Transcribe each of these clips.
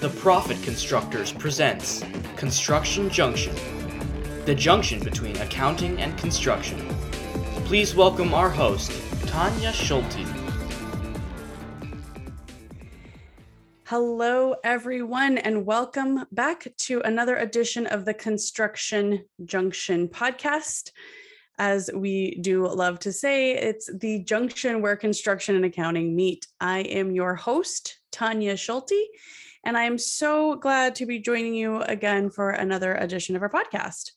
The Profit Constructors presents Construction Junction, the junction between accounting and construction. Please welcome our host, Tonya Schulte. Hello, everyone, and welcome back to another edition of the Construction Junction podcast. As we do love to say, it's the junction where construction and accounting meet. I am your host, Tonya Schulte, and I am so glad to be joining you again for another edition of our podcast.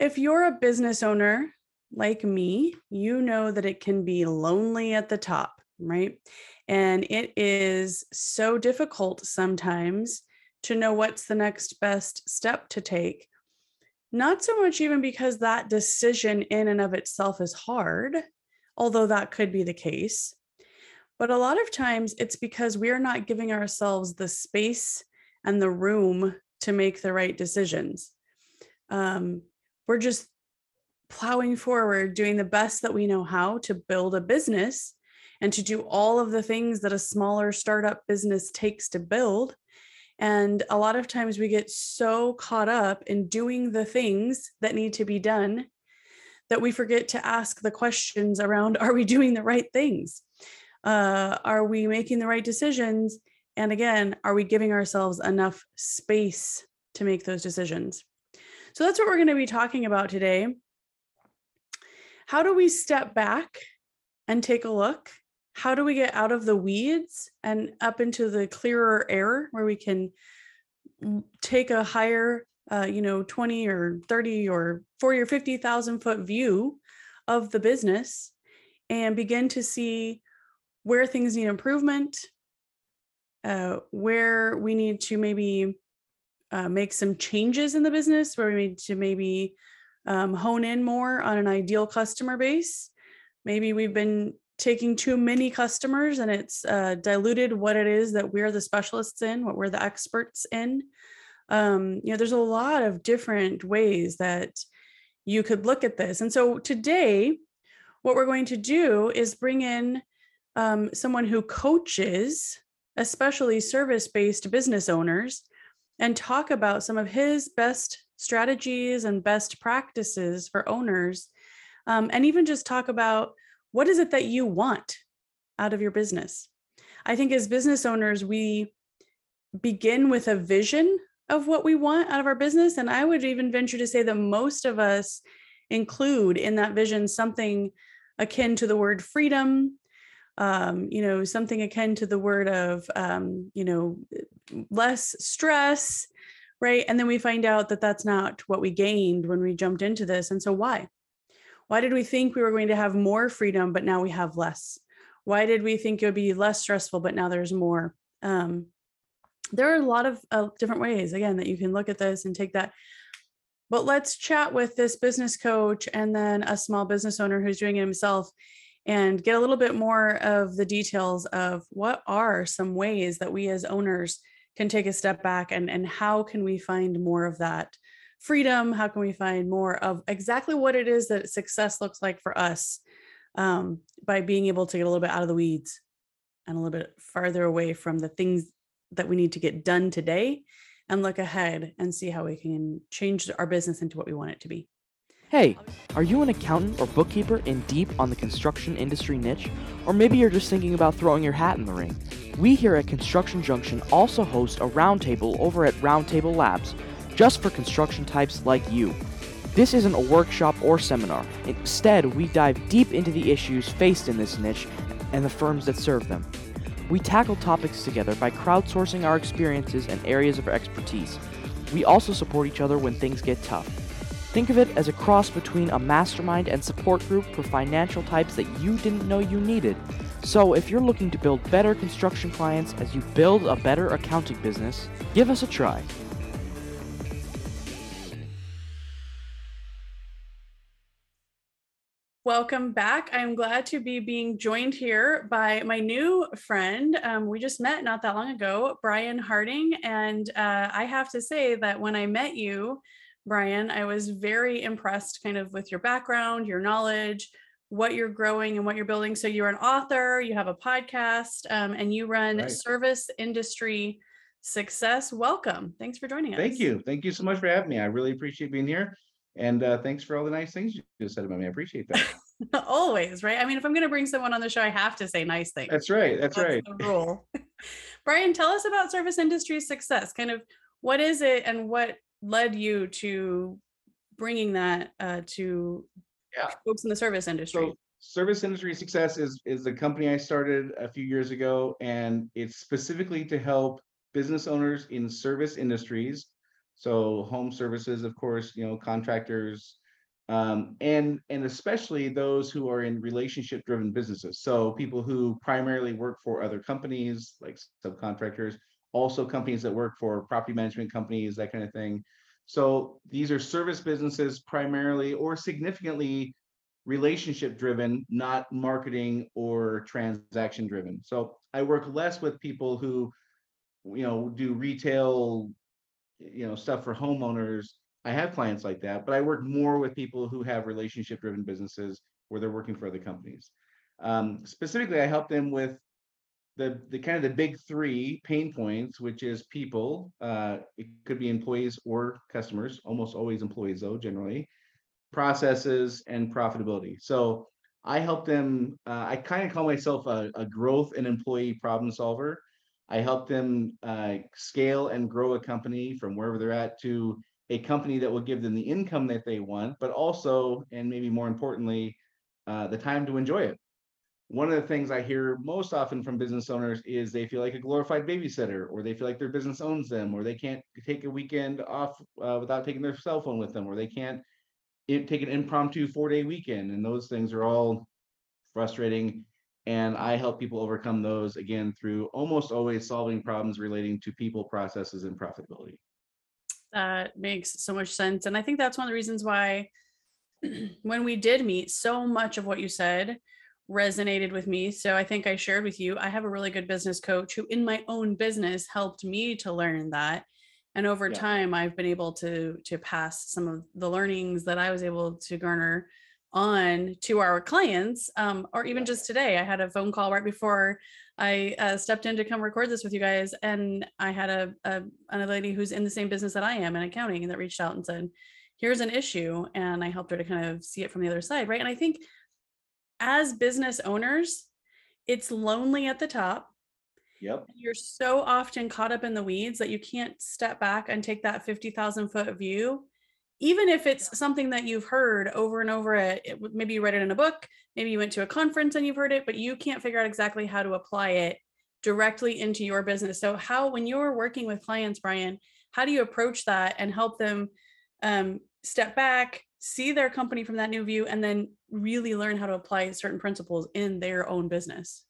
If you're a business owner like me, you know that it can be lonely at the top, right? And it is so difficult sometimes to know what's the next best step to take. Not so much even because that decision in and of itself is hard, although that could be the case. But a lot of times it's because we're not giving ourselves the space and the room to make the right decisions. We're just plowing forward, doing the best that we know how to build a business and to do all of the things that a smaller startup business takes to build. And a lot of times we get so caught up in doing the things that need to be done that we forget to ask the questions around, are we doing the right things? Are we making the right decisions? And again, are we giving ourselves enough space to make those decisions? So that's what we're going to be talking about today. How do we step back and take a look? How do we get out of the weeds and up into the clearer air where we can take a higher, 20 or 30 or 40 or 50,000 foot view of the business and begin to see where things need improvement, where we need to maybe make some changes in the business, where we need to maybe hone in more on an ideal customer base. Maybe we've been taking too many customers and it's diluted what it is that we're the specialists in, what we're the experts in. There's a lot of different ways that you could look at this. And so today, what we're going to do is bring in someone who coaches, especially service-based business owners, and talk about some of his best strategies and best practices for owners, and even just talk about what is it that you want out of your business. I think as business owners, we begin with a vision of what we want out of our business. And I would even venture to say that most of us include in that vision something akin to the word freedom, something akin to the word of, less stress, right? And then we find out that that's not what we gained when we jumped into this. And so why? Why did we think we were going to have more freedom, but now we have less? Why did we think it would be less stressful, but now there's more? There are a lot of different ways, again, that you can look at this and take that. But let's chat with this business coach and then a small business owner who's doing it himself and get a little bit more of the details of what are some ways that we as owners can take a step back and how can we find more of that freedom? How can we find more of exactly what it is that success looks like for us by being able to get a little bit out of the weeds and a little bit farther away from the things that we need to get done today and look ahead and see how we can change our business into what we want it to be. Hey, are you an accountant or bookkeeper in deep on the construction industry niche? Or maybe you're just thinking about throwing your hat in the ring? We here at Construction Junction also host a roundtable over at Roundtable Labs, just for construction types like you. This isn't a workshop or seminar. Instead, we dive deep into the issues faced in this niche and the firms that serve them. We tackle topics together by crowdsourcing our experiences and areas of our expertise. We also support each other when things get tough. Think of it as a cross between a mastermind and support group for financial types that you didn't know you needed. So if you're looking to build better construction clients as you build a better accounting business, give us a try. Welcome back. I'm glad to be being joined here by my new friend. We just met not that long ago, Brian Harding. And I have to say that when I met you, Brian, I was very impressed kind of with your background, your knowledge, what you're growing and what you're building. So you're an author, you have a podcast, and you run Service Industry Success. Welcome. Thanks for joining us. Thank you. Thank you so much for having me. I really appreciate being here. And thanks for all the nice things you just said about me. I appreciate that. Always, right? I mean, if I'm going to bring someone on the show, I have to say nice things. That's right. That's the rule. Brian, tell us about Service Industry Success. Kind of what is it and what led you to bringing that to folks in the service industry? So Service Industry Success is the company I started a few years ago, and it's specifically to help business owners in service industries. So home services, of course, you know, contractors, and especially those who are in relationship-driven businesses. So people who primarily work for other companies, like subcontractors, also companies that work for property management companies, that kind of thing. So these are service businesses primarily or significantly relationship-driven, not marketing or transaction-driven. So I work less with people who, you know, do retail, you know, stuff for homeowners. I have clients like that, but I work more with people who have relationship-driven businesses where they're working for other companies. Specifically, I help them with the kind of the big three pain points, which is people. It could be employees or customers, almost always employees though, generally, processes, and profitability. So I help them, I kind of call myself a growth and employee problem solver. I help them scale and grow a company from wherever they're at to a company that will give them the income that they want, but also, and maybe more importantly, the time to enjoy it. One of the things I hear most often from business owners is they feel like a glorified babysitter, or they feel like their business owns them, or they can't take a weekend off without taking their cell phone with them, or they can't take an impromptu 4-day weekend. And those things are all frustrating. And I help people overcome those, again, through almost always solving problems relating to people, processes, and profitability. That makes so much sense. And I think that's one of the reasons why when we did meet, so much of what you said resonated with me. So I think I shared with you, I have a really good business coach who in my own business helped me to learn that. And over time, I've been able to pass some of the learnings that I was able to garner on to our clients, or even just today. I had a phone call right before I stepped in to come record this with you guys. And I had a lady who's in the same business that I am in accounting, and that reached out and said, here's an issue. And I helped her to kind of see it from the other side, right? And I think as business owners, it's lonely at the top. Yep. You're so often caught up in the weeds that you can't step back and take that 50,000 foot view. Even if it's something that you've heard over and over, maybe you read it in a book, maybe you went to a conference and you've heard it, but you can't figure out exactly how to apply it directly into your business. So how, when you're working with clients, Brian, how do you approach that and help them step back, see their company from that new view, and then really learn how to apply certain principles in their own business?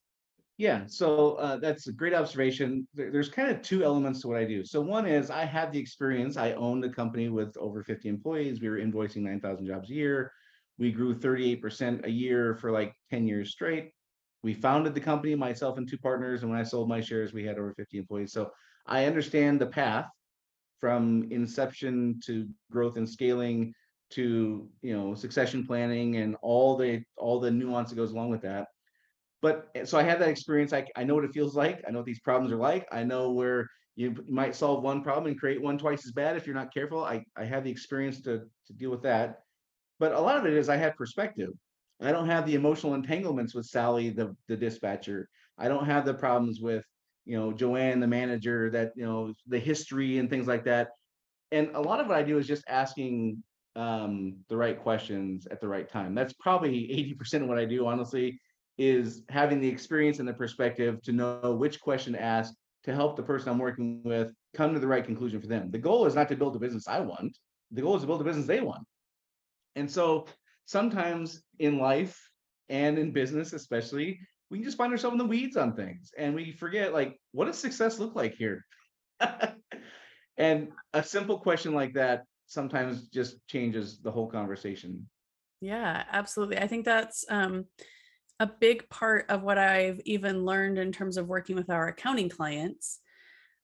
Yeah, so that's a great observation. There's kind of two elements to what I do. So one is I have the experience. I owned a company with over 50 employees. We were invoicing 9,000 jobs a year. We grew 38% a year for like 10 years straight. We founded the company, myself and two partners. And when I sold my shares, we had over 50 employees. So I understand the path from inception to growth and scaling to, you know, succession planning and all the nuance that goes along with that. But so I have that experience. I know what it feels like. I know what these problems are like. I know where you might solve one problem and create one twice as bad if you're not careful. I have the experience to deal with that. But a lot of it is I have perspective. I don't have the emotional entanglements with Sally, the dispatcher. I don't have the problems with, you know, Joanne, the manager, that, you know, the history and things like that. And a lot of what I do is just asking the right questions at the right time. That's probably 80% of what I do, honestly, is having the experience and the perspective to know which question to ask to help the person I'm working with come to the right conclusion for them. The goal is not to build the business I want. The goal is to build the business they want. And so sometimes in life and in business, especially, we can just find ourselves in the weeds on things. And we forget, like, what does success look like here? And a simple question like that sometimes just changes the whole conversation. Yeah, absolutely. I think that's, a big part of what I've even learned in terms of working with our accounting clients.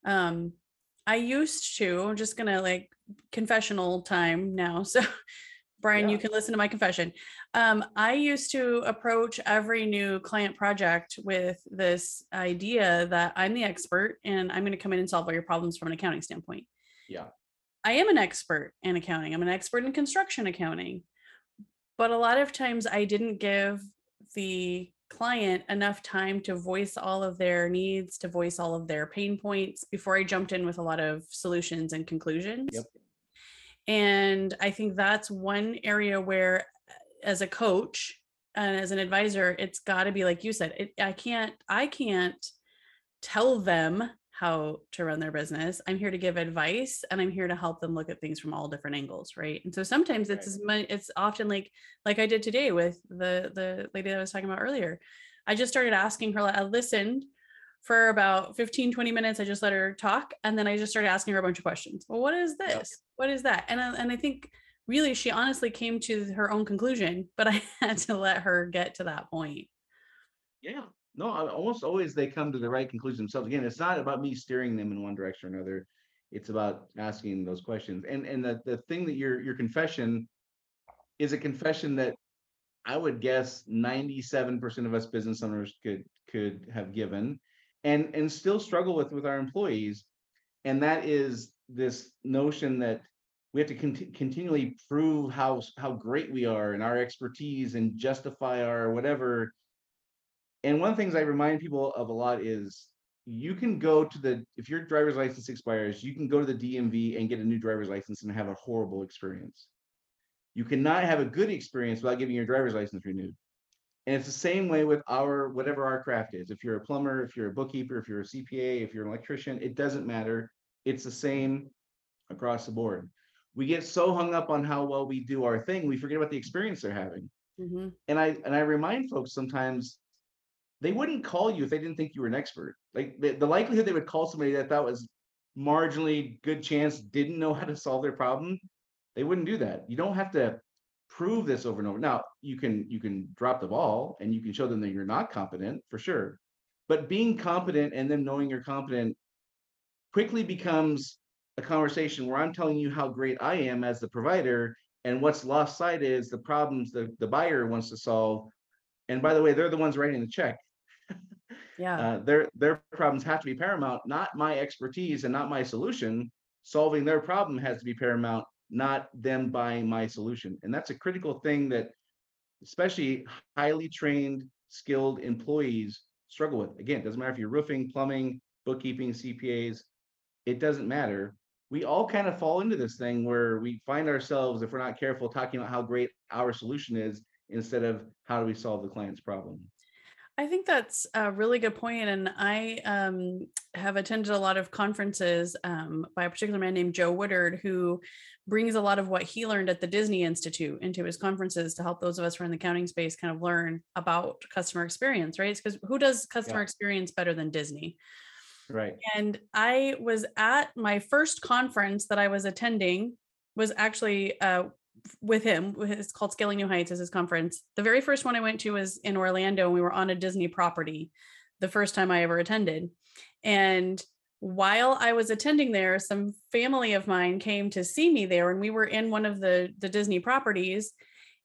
I used to, I'm just gonna like confessional time now. So Brian, you can listen to my confession. I used to approach every new client project with this idea that I'm the expert and I'm going to come in and solve all your problems from an accounting standpoint. Yeah. I am an expert in accounting. I'm an expert in construction accounting, but a lot of times I didn't give the client enough time to voice all of their needs, to voice all of their pain points before I jumped in with a lot of solutions and conclusions. Yep. And I think that's one area where, as a coach and as an advisor, it's got to be, like you said, I can't tell them how to run their business. I'm here to give advice and I'm here to help them look at things from all different angles. Right. And so sometimes it's, it's often like I did today with the lady that I was talking about earlier. I just started asking her, I listened for about 15, 20 minutes. I just let her talk. And then I just started asking her a bunch of questions. Well, what is this? Yep. What is that? And I think really, she honestly came to her own conclusion, but I had to let her get to that point. Yeah. No, almost always they come to the right conclusion themselves. Again, it's not about me steering them in one direction or another. It's about asking those questions. And the thing that your confession is a confession that I would guess 97% of us business owners could have given and still struggle with our employees. And that is this notion that we have to continually prove how great we are and our expertise and justify our whatever. And one of the things I remind people of a lot is you can go to if your driver's license expires, you can go to the DMV and get a new driver's license and have a horrible experience. You cannot have a good experience without getting your driver's license renewed. And it's the same way with whatever our craft is. If you're a plumber, if you're a bookkeeper, if you're a CPA, if you're an electrician, it doesn't matter. It's the same across the board. We get so hung up on how well we do our thing, we forget about the experience they're having. Mm-hmm. And I remind folks sometimes, they wouldn't call you if they didn't think you were an expert. Like the likelihood they would call somebody that thought was marginally good chance, didn't know how to solve their problem, they wouldn't do that. You don't have to prove this over and over. Now, you can drop the ball and you can show them that you're not competent for sure. But being competent and them knowing you're competent quickly becomes a conversation where I'm telling you how great I am as the provider, and what's lost sight is the problems the buyer wants to solve. And by the way, they're the ones writing the check. Yeah, their problems have to be paramount, not my expertise and not my solution. Solving their problem has to be paramount, not them buying my solution. And that's a critical thing that especially highly trained, skilled employees struggle with. Again, it doesn't matter if you're roofing, plumbing, bookkeeping, CPAs, it doesn't matter. We all kind of fall into this thing where we find ourselves, if we're not careful, talking about how great our solution is instead of how do we solve the client's problem. I think that's a really good point. And I have attended a lot of conferences by a particular man named Joe Woodard, who brings a lot of what he learned at the Disney Institute into his conferences to help those of us who are in the accounting space kind of learn about customer experience, right? It's because who does customer experience better than Disney? Right. And I was at my first conference that I was attending was actually with him. It's called Scaling New Heights, is his conference. The very first one I went to was in Orlando, and we were on a Disney property the first time I ever attended. And while I was attending there, some family of mine came to see me there, and we were in one of the Disney properties,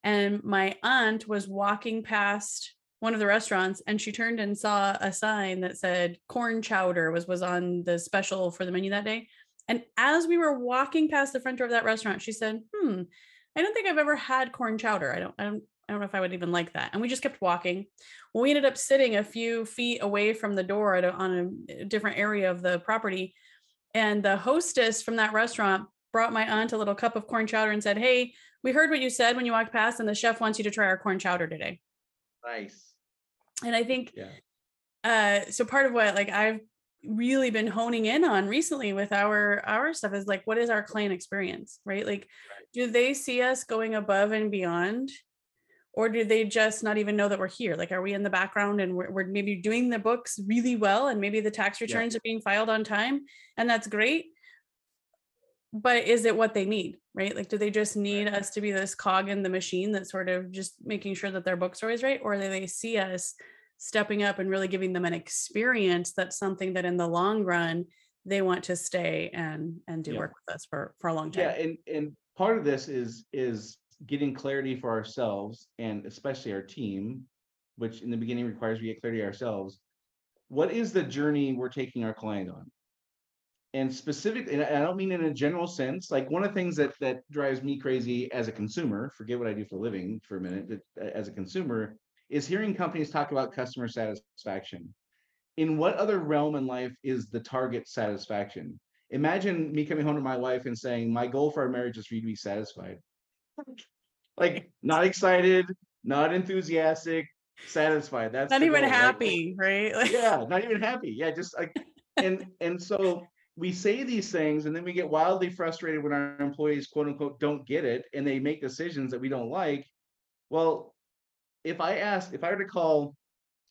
and my aunt was walking past one of the restaurants, and she turned and saw a sign that said corn chowder was on the special for the menu that day. And as we were walking past the front door of that restaurant, she said, I don't think I've ever had corn chowder. I don't know if I would even like that. And we just kept walking. Well, we ended up sitting a few feet away from the door on a different area of the property. And the hostess from that restaurant brought my aunt a little cup of corn chowder and said, "Hey, we heard what you said when you walked past, and the chef wants you to try our corn chowder today." Nice. And I think, so part of what I've really been honing in on recently with our stuff is what is our client experience, right? Do they see us going above and beyond, or do they just not even know that we're here? Are we in the background and we're maybe doing the books really well, and maybe the tax returns are being filed on time, and that's great, but is it what they need, right? Do they just need us to be this cog in the machine that's sort of just making sure that their books are always right? Or do they see us stepping up and really giving them an experience that's something that in the long run, they want to stay and do work with us for a long time? Yeah, and part of this is getting clarity for ourselves and especially our team, which in the beginning requires we get clarity ourselves. What is the journey we're taking our client on? And specifically, and I don't mean in a general sense, like one of the things that drives me crazy as a consumer, forget what I do for a living for a minute, but as a consumer, is hearing companies talk about customer satisfaction. In what other realm in life is the target satisfaction? Imagine me coming home to my wife and saying, my goal for our marriage is for you to be satisfied. Like, not excited, not enthusiastic, satisfied. That's not even happy, right? Like, yeah, not even happy. Yeah, just like, and so we say these things and then we get wildly frustrated when our employees, quote unquote, don't get it and they make decisions that we don't like. Well, if I were to call,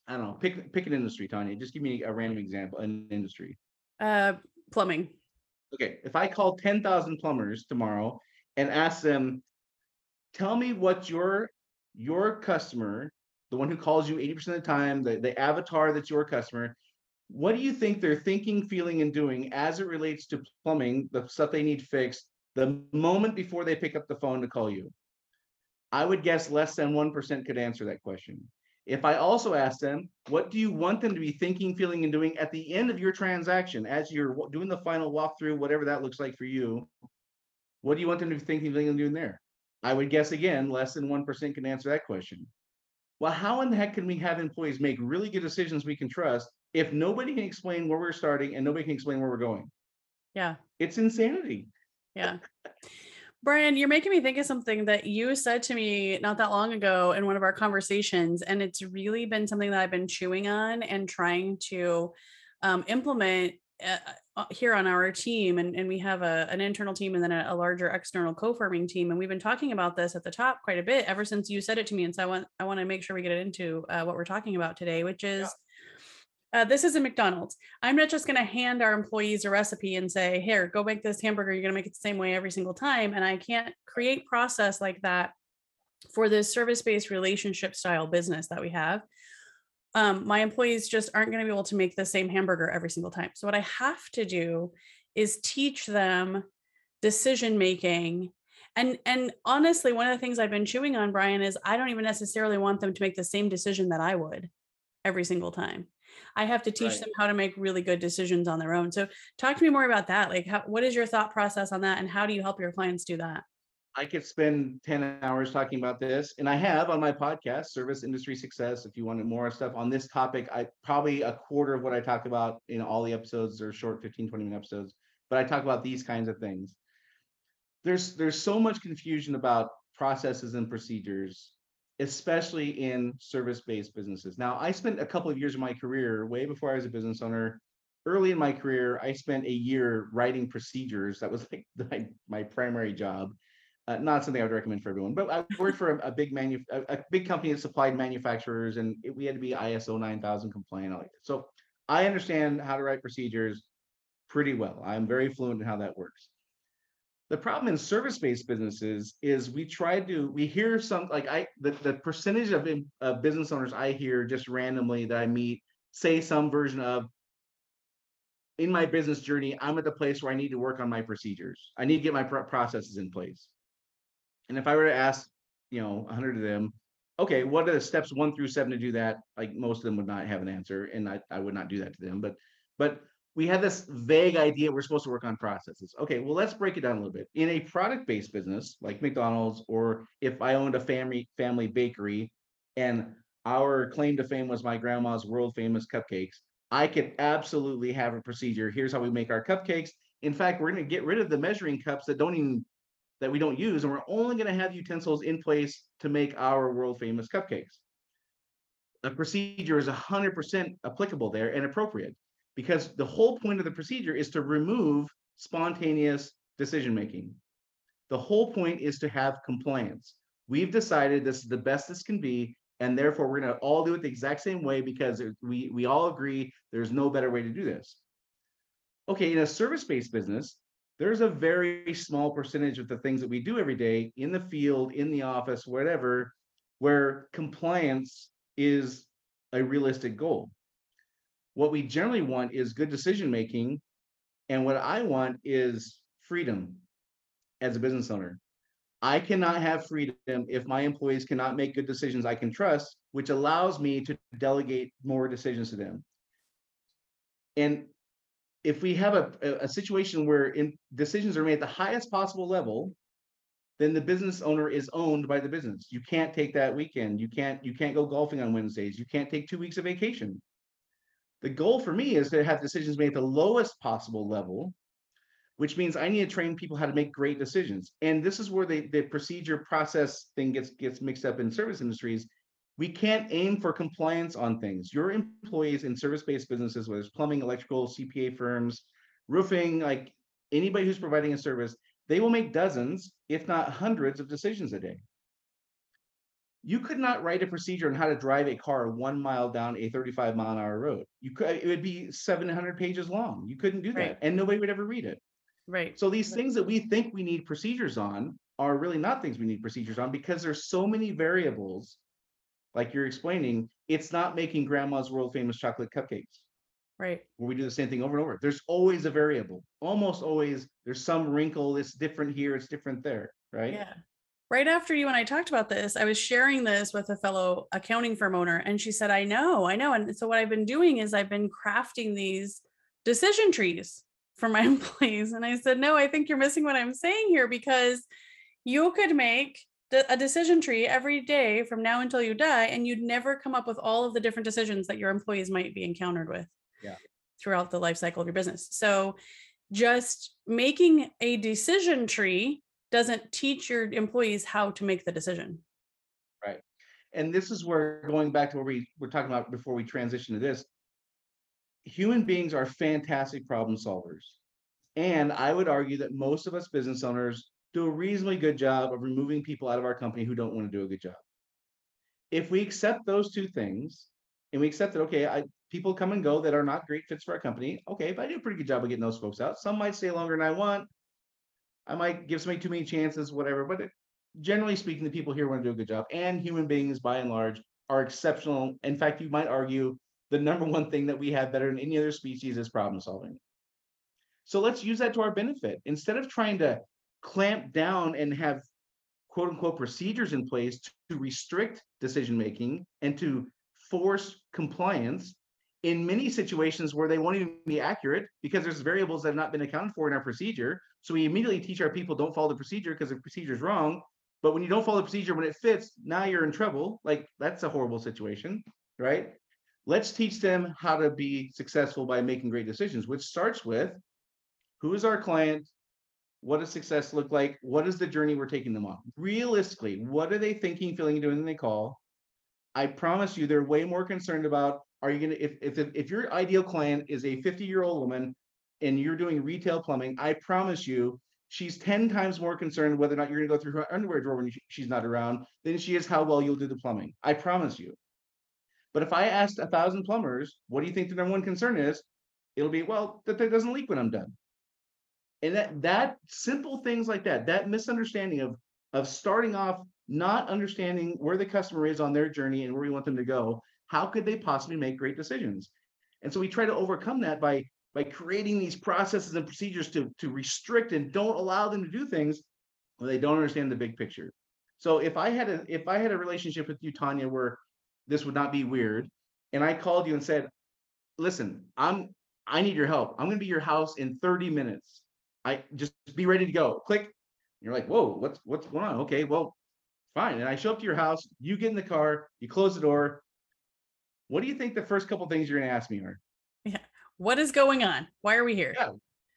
I don't know, pick an industry, Tonya, just give me a random example, an industry. Plumbing. Okay. If I call 10,000 plumbers tomorrow and ask them, tell me what your customer, the one who calls you 80% of the time, the avatar that's your customer, what do you think they're thinking, feeling, and doing as it relates to plumbing, the stuff they need fixed, the moment before they pick up the phone to call you? I would guess less than 1% could answer that question. If I also ask them, what do you want them to be thinking, feeling, and doing at the end of your transaction, as you're doing the final walkthrough, whatever that looks like for you, what do you want them to be thinking, feeling, and doing there? I would guess, again, less than 1% can answer that question. Well, how in the heck can we have employees make really good decisions we can trust if nobody can explain where we're starting and nobody can explain where we're going? Yeah. It's insanity. Yeah. Brian, you're making me think of something that you said to me not that long ago in one of our conversations, and it's really been something that I've been chewing on and trying to implement here on our team. And we have an internal team and then a larger external co-firming team. And we've been talking about this at the top quite a bit ever since you said it to me. And so I want to make sure we get it into what we're talking about today, which is, this is a McDonald's. I'm not just going to hand our employees a recipe and say, here, go make this hamburger. You're going to make it the same way every single time. And I can't create process like that for this service-based relationship style business that we have. My employees just aren't going to be able to make the same hamburger every single time. So what I have to do is teach them decision-making. And honestly, one of the things I've been chewing on, Brian, is I don't even necessarily want them to make the same decision that I would every single time. I have to teach them how to make really good decisions on their own. So talk to me more about that. Like, what is your thought process on that? And how do you help your clients do that? I could spend 10 hours talking about this. And I have on my podcast, Service Industry Success, if you wanted more stuff on this topic, I probably a quarter of what I talk about in all the episodes are short 15, 20-minute episodes, but I talk about these kinds of things. There's so much confusion about processes and procedures, especially in service-based businesses. Now, I spent a couple of years of my career, way before I was a business owner, early in my career, I spent a year writing procedures. That was like my primary job. Not something I would recommend for everyone, but I worked for a big company that supplied manufacturers, and we had to be ISO 9000 compliant. So I understand how to write procedures pretty well. I'm very fluent in how that works. The problem in service-based businesses is we hear some, like the percentage of business owners I hear just randomly that I meet say some version of, in my business journey, I'm at the place where I need to work on my procedures. I need to get my processes in place. And if I were to ask, 100 of them, okay, what are the steps 1 through 7 to do that? Like, most of them would not have an answer, and I would not do that to them, but we have this vague idea we're supposed to work on processes. Okay, well, let's break it down a little bit. In a product-based business like McDonald's, or if I owned a family bakery and our claim to fame was my grandma's world-famous cupcakes, I could absolutely have a procedure. Here's how we make our cupcakes. In fact, we're going to get rid of the measuring cups that we don't use, and we're only going to have utensils in place to make our world-famous cupcakes. The procedure is 100% applicable there and appropriate, because the whole point of the procedure is to remove spontaneous decision-making. The whole point is to have compliance. We've decided this is the best this can be, and therefore we're gonna all do it the exact same way because we all agree there's no better way to do this. Okay, in a service-based business, there's a very small percentage of the things that we do every day in the field, in the office, whatever, where compliance is a realistic goal. What we generally want is good decision-making, and what I want is freedom as a business owner. I cannot have freedom if my employees cannot make good decisions I can trust, which allows me to delegate more decisions to them. And if we have a situation where decisions are made at the highest possible level, then the business owner is owned by the business. You can't take that weekend. You can't go golfing on Wednesdays. You can't take 2 weeks of vacation. The goal for me is to have decisions made at the lowest possible level, which means I need to train people how to make great decisions. And this is where the procedure process thing gets mixed up in service industries. We can't aim for compliance on things. Your employees in service-based businesses, whether it's plumbing, electrical, CPA firms, roofing, like anybody who's providing a service, they will make dozens, if not hundreds of decisions a day. You could not write a procedure on how to drive a car 1 mile down a 35-mile-an-hour road. It would be 700 pages long. You couldn't do that, right. And nobody would ever read it. Right. So these things that we think we need procedures on are really not things we need procedures on, because there's so many variables. Like you're explaining, it's not making grandma's world famous chocolate cupcakes, right? Where we do the same thing over and over. There's always a variable, almost always. There's some wrinkle. It's different here. It's different there, right? Yeah. Right after you and I talked about this, I was sharing this with a fellow accounting firm owner, and she said, I know. And so what I've been doing is I've been crafting these decision trees for my employees. And I said, no, I think you're missing what I'm saying here, because you could make a decision tree every day from now until you die, and you'd never come up with all of the different decisions that your employees might be encountered with throughout the life cycle of your business. So just making a decision tree doesn't teach your employees how to make the decision. Right. And this is where, going back to what we were talking about before we transition to this, human beings are fantastic problem solvers. And I would argue that most of us business owners do a reasonably good job of removing people out of our company who don't want to do a good job. If we accept those two things, and we accept that, okay, people come and go that are not great fits for our company, okay, but I do a pretty good job of getting those folks out. Some might stay longer than I want. I might give somebody too many chances, whatever, but generally speaking, the people here want to do a good job, and human beings, by and large, are exceptional. In fact, you might argue the number one thing that we have better than any other species is problem solving. So let's use that to our benefit. Instead of trying to clamp down and have quote unquote procedures in place to restrict decision making and to force compliance in many situations where they won't even be accurate because there's variables that have not been accounted for in our procedure. So we immediately teach our people, don't follow the procedure because the procedure is wrong. But when you don't follow the procedure when it fits, now you're in trouble. Like, that's a horrible situation, right? Let's teach them how to be successful by making great decisions, which starts with who is our client? What does success look like? What is the journey we're taking them on? Realistically, what are they thinking, feeling, and doing when they call? I promise you, they're way more concerned about, are you gonna, if your ideal client is a 50-year-old woman and you're doing retail plumbing, I promise you, she's 10 times more concerned whether or not you're gonna go through her underwear drawer when she's not around than she is how well you'll do the plumbing. I promise you. But if I asked 1,000 plumbers, what do you think the number one concern is? It'll be, well, that there doesn't leak when I'm done. And that simple things like that misunderstanding of starting off not understanding where the customer is on their journey and where we want them to go, how could they possibly make great decisions? And so we try to overcome that by creating these processes and procedures to restrict and don't allow them to do things when they don't understand the big picture. So if I had a relationship with you, Tonya, where this would not be weird, and I called you and said, listen, I need your help. I'm going to be at your house in 30 minutes. I just be ready to go. Click. And you're like, whoa, what's going on? Okay, well, fine. And I show up to your house, you get in the car, you close the door. What do you think the first couple of things you're going to ask me are? Yeah. What is going on? Why are we here? Yeah.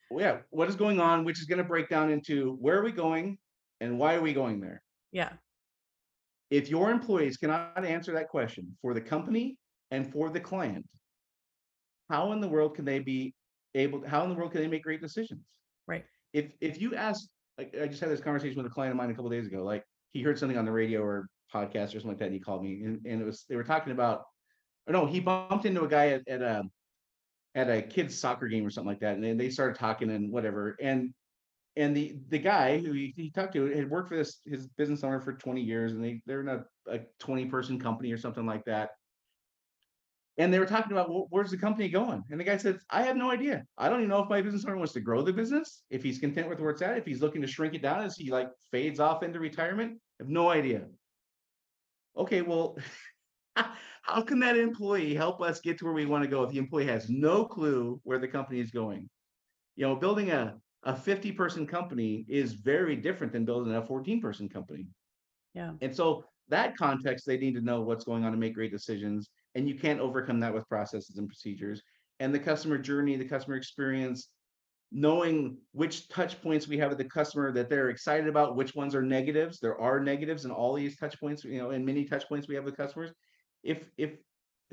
Well, yeah. What is going on? Which is going to break down into where are we going and why are we going there? Yeah. If your employees cannot answer that question for the company and for the client, how in the world can they make great decisions? Right. If you ask, like, I just had this conversation with a client of mine a couple of days ago, like he heard something on the radio or podcast or something like that. And he called me and he bumped into a guy at a kid's soccer game or something like that. And then they started talking and whatever. And the guy who he talked to had worked for his business owner for 20 years, and they're in a 20-person company or something like that. And they were talking about, well, where's the company going? And the guy said, I have no idea. I don't even know if my business owner wants to grow the business, if he's content with where it's at, if he's looking to shrink it down as he like fades off into retirement. I have no idea. Okay, well, how can that employee help us get to where we want to go if the employee has no clue where the company is going? You know, building a 50-person company is very different than building a 14-person company. Yeah. And so that context, they need to know what's going on to make great decisions. And you can't overcome that with processes and procedures. And the customer journey, the customer experience, knowing which touch points we have with the customer that they're excited about, which ones are negatives. There are negatives in all these touch points, you know, in many touch points we have with customers. If they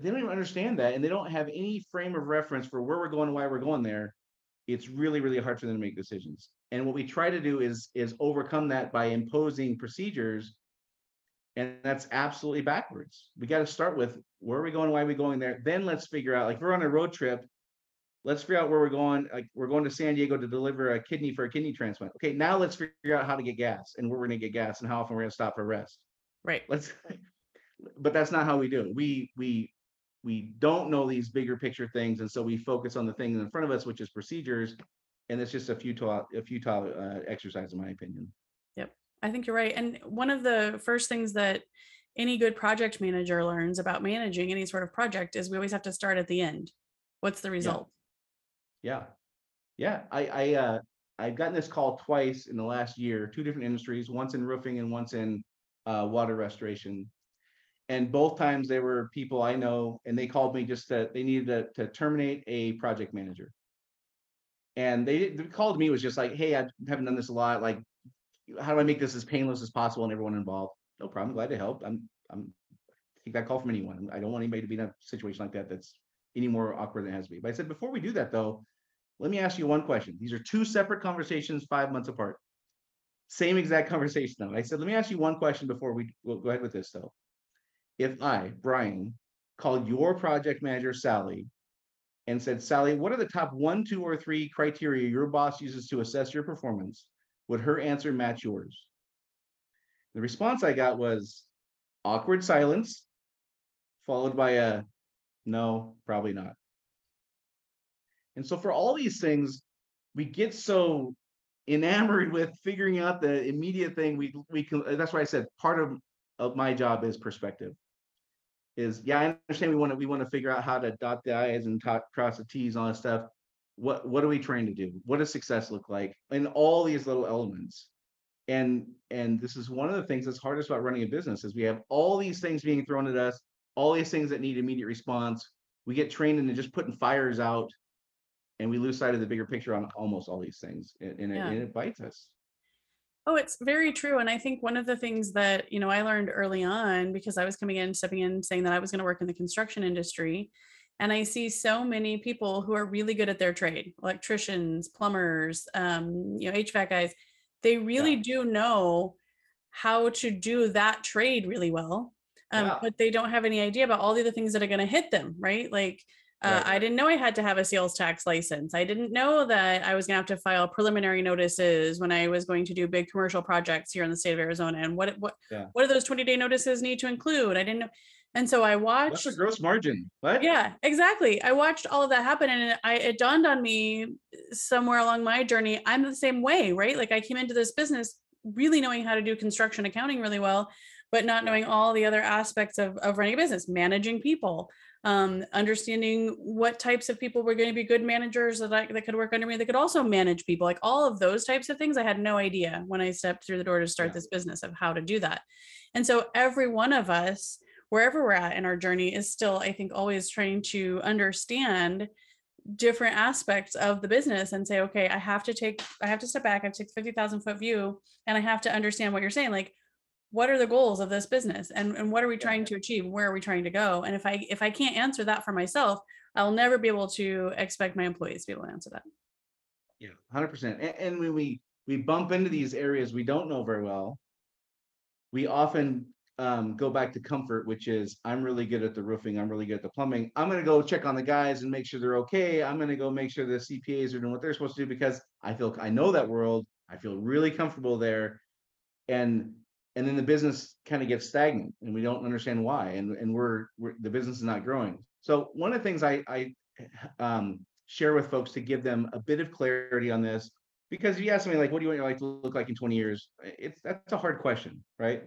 don't even understand that and they don't have any frame of reference for where we're going and why we're going there, it's really, really hard for them to make decisions. And what we try to do is overcome that by imposing procedures. And that's absolutely backwards. We got to start with where are we going, why are we going there? Then let's figure out, like, if we're on a road trip, let's figure out where we're going. Like, we're going to San Diego to deliver a kidney for a kidney transplant. Okay, now let's figure out how to get gas and where we're going to get gas and how often we're going to stop for rest. Right. But that's not how we do it. We don't know these bigger picture things, and so we focus on the things in front of us, which is procedures, and it's just a futile exercise, in my opinion. Yep. I think you're right. And one of the first things that any good project manager learns about managing any sort of project is we always have to start at the end. What's the result? Yeah. I've gotten this call twice in the last year, two different industries, once in roofing and once in water restoration. And both times they were people I know, and they called me just that they needed to terminate a project manager. And the call to me was just like, hey, I haven't done this a lot. Like, how do I make this as painless as possible and everyone involved? No problem. Glad to help. I'm take that call from anyone. I don't want anybody to be in a situation like that that's any more awkward than it has to be. But I said, before we do that though, let me ask you one question. These are two separate conversations, 5 months apart. Same exact conversation though. I said, let me ask you one question before we'll go ahead with this though. If I, Brian, called your project manager, Sally, and said, Sally, what are the top 1, 2, or 3 criteria your boss uses to assess your performance? Would her answer match yours? The response I got was awkward silence, followed by a no, probably not. And so for all these things, we get so enamored with figuring out the immediate thing. That's why I said part of my job is perspective. I understand we want to figure out how to dot the I's and cross the T's and all that stuff. What are we trying to do? What does success look like? And all these little elements. And this is one of the things that's hardest about running a business is we have all these things being thrown at us, all these things that need immediate response. We get trained into just putting fires out, and we lose sight of the bigger picture on almost all these things, and it bites us. Oh, it's very true. And I think one of the things that, you know, I learned early on, because I was coming in, stepping in, saying that I was going to work in the construction industry. And I see so many people who are really good at their trade, electricians, plumbers, HVAC guys. They really do know how to do that trade really well, but they don't have any idea about all the other things that are going to hit them, right? I didn't know I had to have a sales tax license. I didn't know that I was going to have to file preliminary notices when I was going to do big commercial projects here in the state of Arizona. And what do those 20-day notices need to include? I didn't know. And so I watched. What's a gross margin? What? Yeah, exactly. I watched all of that happen, and it dawned on me somewhere along my journey. I'm the same way, right? Like, I came into this business really knowing how to do construction accounting really well, but not knowing all the other aspects of running a business, managing people. Understanding what types of people were going to be good managers that could work under me, that could also manage people, like all of those types of things. I had no idea when I stepped through the door to start this business of how to do that. And so every one of us, wherever we're at in our journey, is still, I think, always trying to understand different aspects of the business and say, okay, I have to step back. I have to take 50,000 foot view, and I have to understand what you're saying. Like, what are the goals of this business, and what are we trying to achieve? Where are we trying to go? And if I can't answer that for myself, I'll never be able to expect my employees to be able to answer that. Yeah, 100%. And when we bump into these areas we don't know very well, we often go back to comfort, which is, I'm really good at the roofing, I'm really good at the plumbing. I'm going to go check on the guys and make sure they're okay. I'm going to go make sure the CPAs are doing what they're supposed to do because I know that world. I feel really comfortable there. And then the business kind of gets stagnant, and we don't understand why, and the business is not growing. So one of the things I share with folks to give them a bit of clarity on this, because if you ask me, like, what do you want your life to look like in 20 years? That's a hard question, right?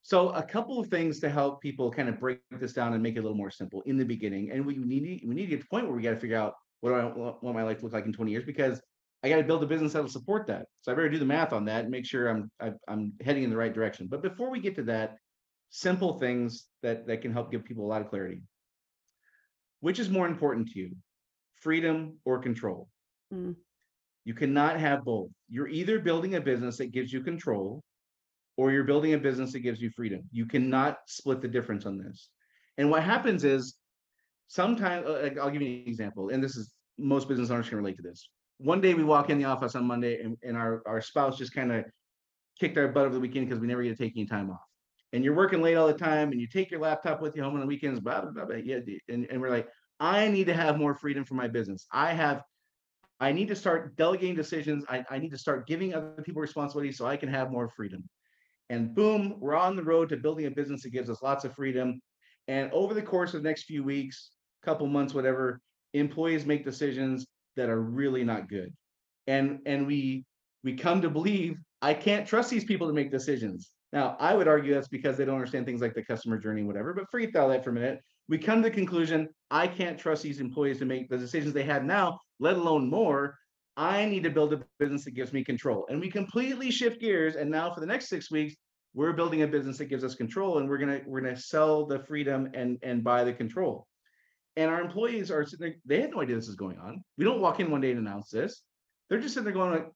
So a couple of things to help people kind of break this down and make it a little more simple in the beginning. And we need to get to the point where we got to figure out what do I want my life to look like in 20 years, because I got to build a business that'll support that. So I better do the math on that and make sure I'm heading in the right direction. But before we get to that, simple things that can help give people a lot of clarity. Which is more important to you, freedom or control? Mm. You cannot have both. You're either building a business that gives you control, or you're building a business that gives you freedom. You cannot split the difference on this. And what happens is, sometimes, I'll give you an example, and this is, most business owners can relate to this. One day we walk in the office on Monday and our spouse just kind of kicked our butt over the weekend because we never get to take any time off. And you're working late all the time and you take your laptop with you home on the weekends, blah, blah, blah, blah. Yeah, and we're like, I need to have more freedom for my business. I need to start delegating decisions. I need to start giving other people responsibility so I can have more freedom. And boom, we're on the road to building a business that gives us lots of freedom. And over the course of the next few weeks, couple months, whatever, employees make decisions that are really not good. And we come to believe, I can't trust these people to make decisions. Now, I would argue that's because they don't understand things like the customer journey, whatever, but forget all that for a minute. We come to the conclusion, I can't trust these employees to make the decisions they have now, let alone more. I need to build a business that gives me control. And we completely shift gears. And now for the next 6 weeks, we're building a business that gives us control, and we're gonna sell the freedom and buy the control. And our employees are sitting there, they had no idea this is going on. We don't walk in one day and announce this. They're just sitting there going like,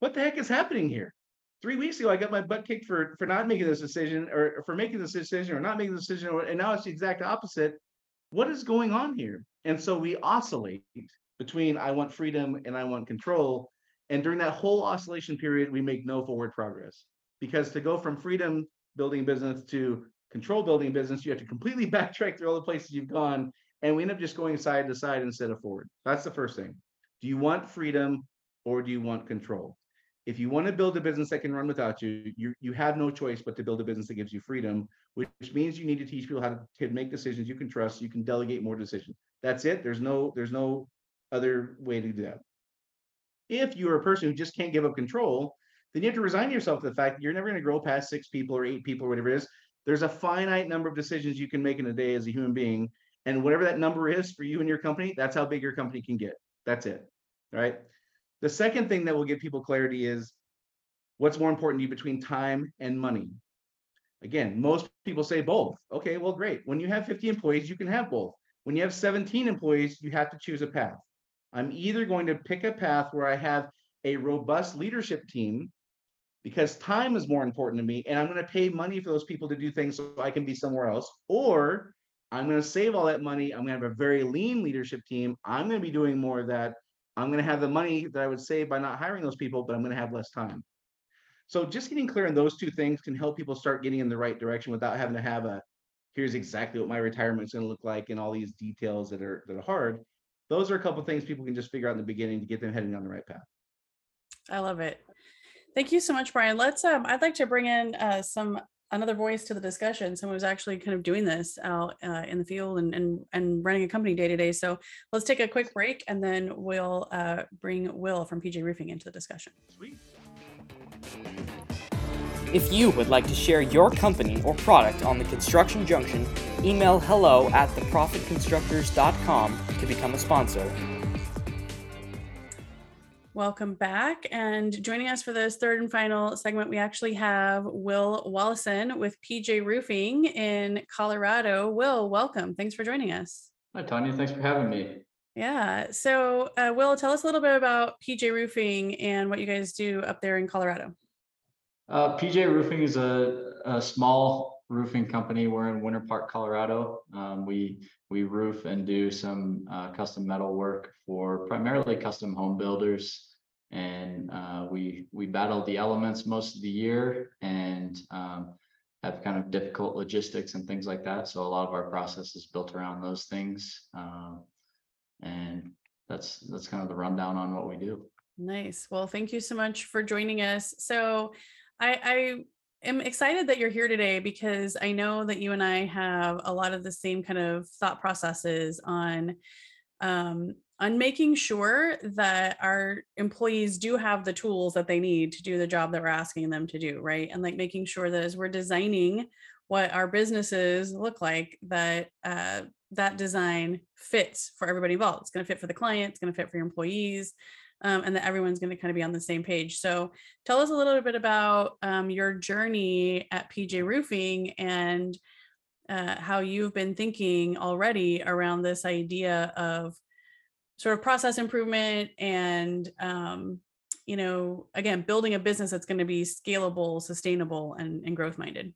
what the heck is happening here? 3 weeks ago, I got my butt kicked for not making this decision, or for making this decision or not making the decision, and now it's the exact opposite. What is going on here? And so we oscillate between I want freedom and I want control. And during that whole oscillation period, we make no forward progress, because to go from freedom building business to control building business, you have to completely backtrack through all the places you've gone, and we end up just going side to side instead of forward. That's the first thing. Do you want freedom or do you want control? If you want to build a business that can run without you, you have no choice but to build a business that gives you freedom, which means you need to teach people how to make decisions you can trust, you can delegate more decisions. That's it. There's no other way to do that. If you're a person who just can't give up control, then you have to resign yourself to the fact that you're never going to grow past 6 people or 8 people or whatever it is. There's a finite number of decisions you can make in a day as a human being. And whatever that number is for you and your company, that's how big your company can get. That's it, right? The second thing that will give people clarity is what's more important to you between time and money. Again, most people say both. Okay, well, great. When you have 50 employees, you can have both. When you have 17 employees, you have to choose a path. I'm either going to pick a path where I have a robust leadership team because time is more important to me, and I'm going to pay money for those people to do things so I can be somewhere else, or I'm going to save all that money. I'm going to have a very lean leadership team. I'm going to be doing more of that. I'm going to have the money that I would save by not hiring those people, but I'm going to have less time. So just getting clear on those 2 things can help people start getting in the right direction without having to have a, here's exactly what my retirement's going to look like and all these details that are hard. Those are a couple of things people can just figure out in the beginning to get them heading on the right path. I love it. Thank you so much, Brian. Let's, I'd like to bring in another voice to the discussion, someone who's actually kind of doing this out in the field and running a company day to day. So let's take a quick break, and then we'll bring Will from PJ Roofing into the discussion. Sweet. If you would like to share your company or product on the Construction Junction, email hello@theprofitconstructors.com to become a sponsor. Welcome back, and joining us for this third and final segment, we actually have Will Wallensen with PJ Roofing in Colorado. Will, welcome. Thanks for joining us. Hi, Tonya. Thanks for having me. Yeah. So, Will, tell us a little bit about PJ Roofing and what you guys do up there in Colorado. PJ Roofing is a small roofing company. We're in Winter Park, Colorado. We roof and do some custom metal work for primarily custom home builders. And we battle the elements most of the year, and have kind of difficult logistics and things like that. So a lot of our process is built around those things, and that's kind of the rundown on what we do. Nice. Well, thank you so much for joining us. So I I'm excited that you're here today because I know that you and I have a lot of the same kind of thought processes on making sure that our employees do have the tools that they need to do the job that we're asking them to do, right? And like making sure that as we're designing what our businesses look like, that that design fits for everybody involved. It's going to fit for the client, it's going to fit for your employees, and that everyone's going to kind of be on the same page. So tell us a little bit about your journey at PJ Roofing and how you've been thinking already around this idea of sort of process improvement and, you know, again, building a business that's going to be scalable, sustainable, and growth-minded.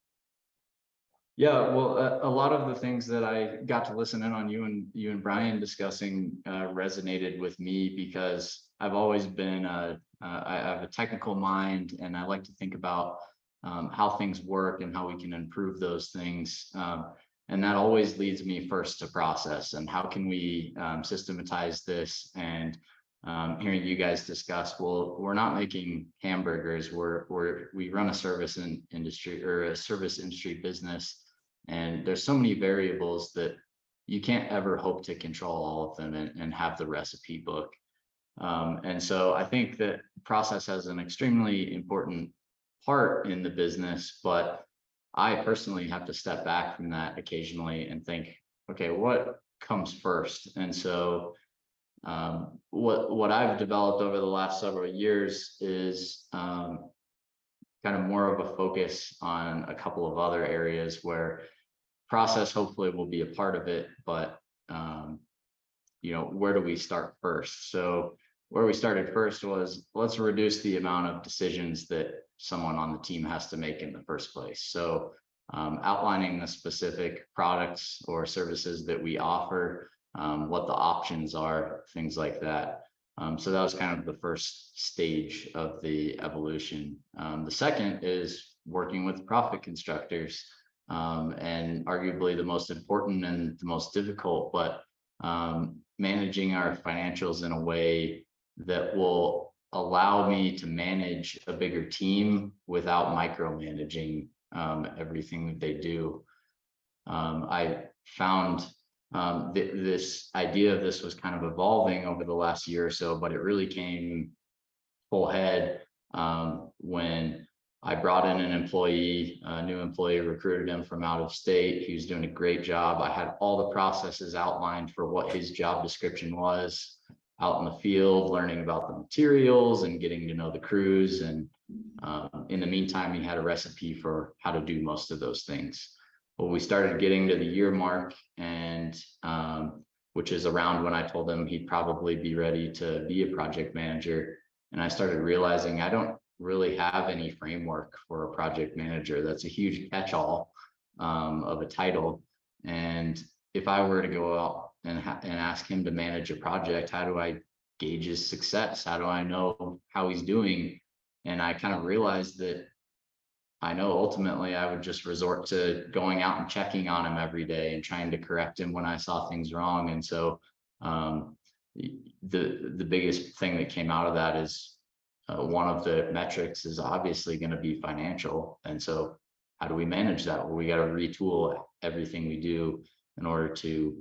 Yeah, well, a lot of the things that I got to listen in on you and Brian discussing resonated with me because I've always been I have a technical mind and I like to think about how things work and how we can improve those things. And that always leads me first to process and how can we systematize this. And hearing you guys discuss, well, we're not making hamburgers. We run a service industry business. And there's so many variables that you can't ever hope to control all of them and have the recipe book. And so I think that process has an extremely important part in the business, but I personally have to step back from that occasionally and think, okay, what comes first? And so what I've developed over the last several years is kind of more of a focus on a couple of other areas where process hopefully will be a part of it, but you know, where do we start first? So where we started first was, let's reduce the amount of decisions that someone on the team has to make in the first place. So outlining the specific products or services that we offer, what the options are, things like that. So that was kind of the first stage of the evolution. The second is working with profit constructors, and arguably the most important and the most difficult, but managing our financials in a way that will allow me to manage a bigger team without micromanaging everything that they do. I found this idea of this was kind of evolving over the last year or so, but it really came full head when I brought in an employee, a new employee, recruited him from out of state. He was doing a great job. I had all the processes outlined for what his job description was out in the field, learning about the materials and getting to know the crews. And in the meantime, he had a recipe for how to do most of those things. Well, we started getting to the year mark, and which is around when I told him he'd probably be ready to be a project manager. And I started realizing I don't really have any framework for a project manager. That's a huge catch-all of a title. And if I were to go out and ask him to manage a project, how do I gauge his success? How do I know how he's doing? And I kind of realized that I know ultimately I would just resort to going out and checking on him every day and trying to correct him when I saw things wrong. And so the biggest thing that came out of that is one of the metrics is obviously going to be financial. And so how do we manage that? Well, we got to retool everything we do in order to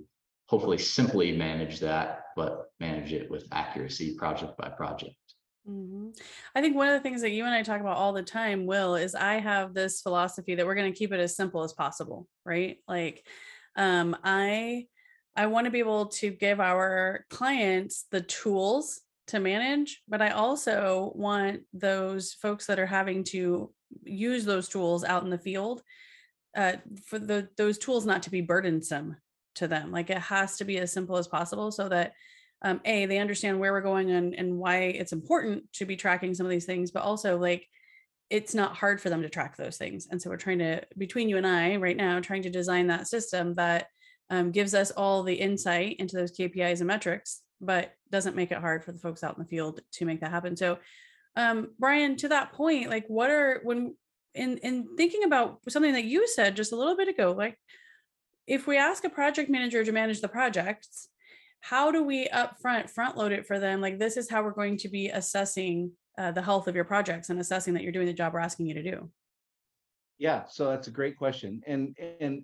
hopefully simply manage that, but manage it with accuracy project by project. Mm-hmm. I think one of the things that you and I talk about all the time, Will, is I have this philosophy that we're going to keep it as simple as possible, right? Like I want to be able to give our clients the tools to manage, but I also want those folks that are having to use those tools out in the field for those tools not to be burdensome to them. Like it has to be as simple as possible so that A, they understand where we're going and why it's important to be tracking some of these things, but also like it's not hard for them to track those things. And so we're trying to, between you and I right now, trying to design that system that gives us all the insight into those KPIs and metrics, but doesn't make it hard for the folks out in the field to make that happen. So, Brian, to that point, like when thinking about something that you said just a little bit ago, like if we ask a project manager to manage the projects, how do we upfront front load it for them? Like this is how we're going to be assessing the health of your projects and assessing that you're doing the job we're asking you to do. Yeah, so that's a great question. And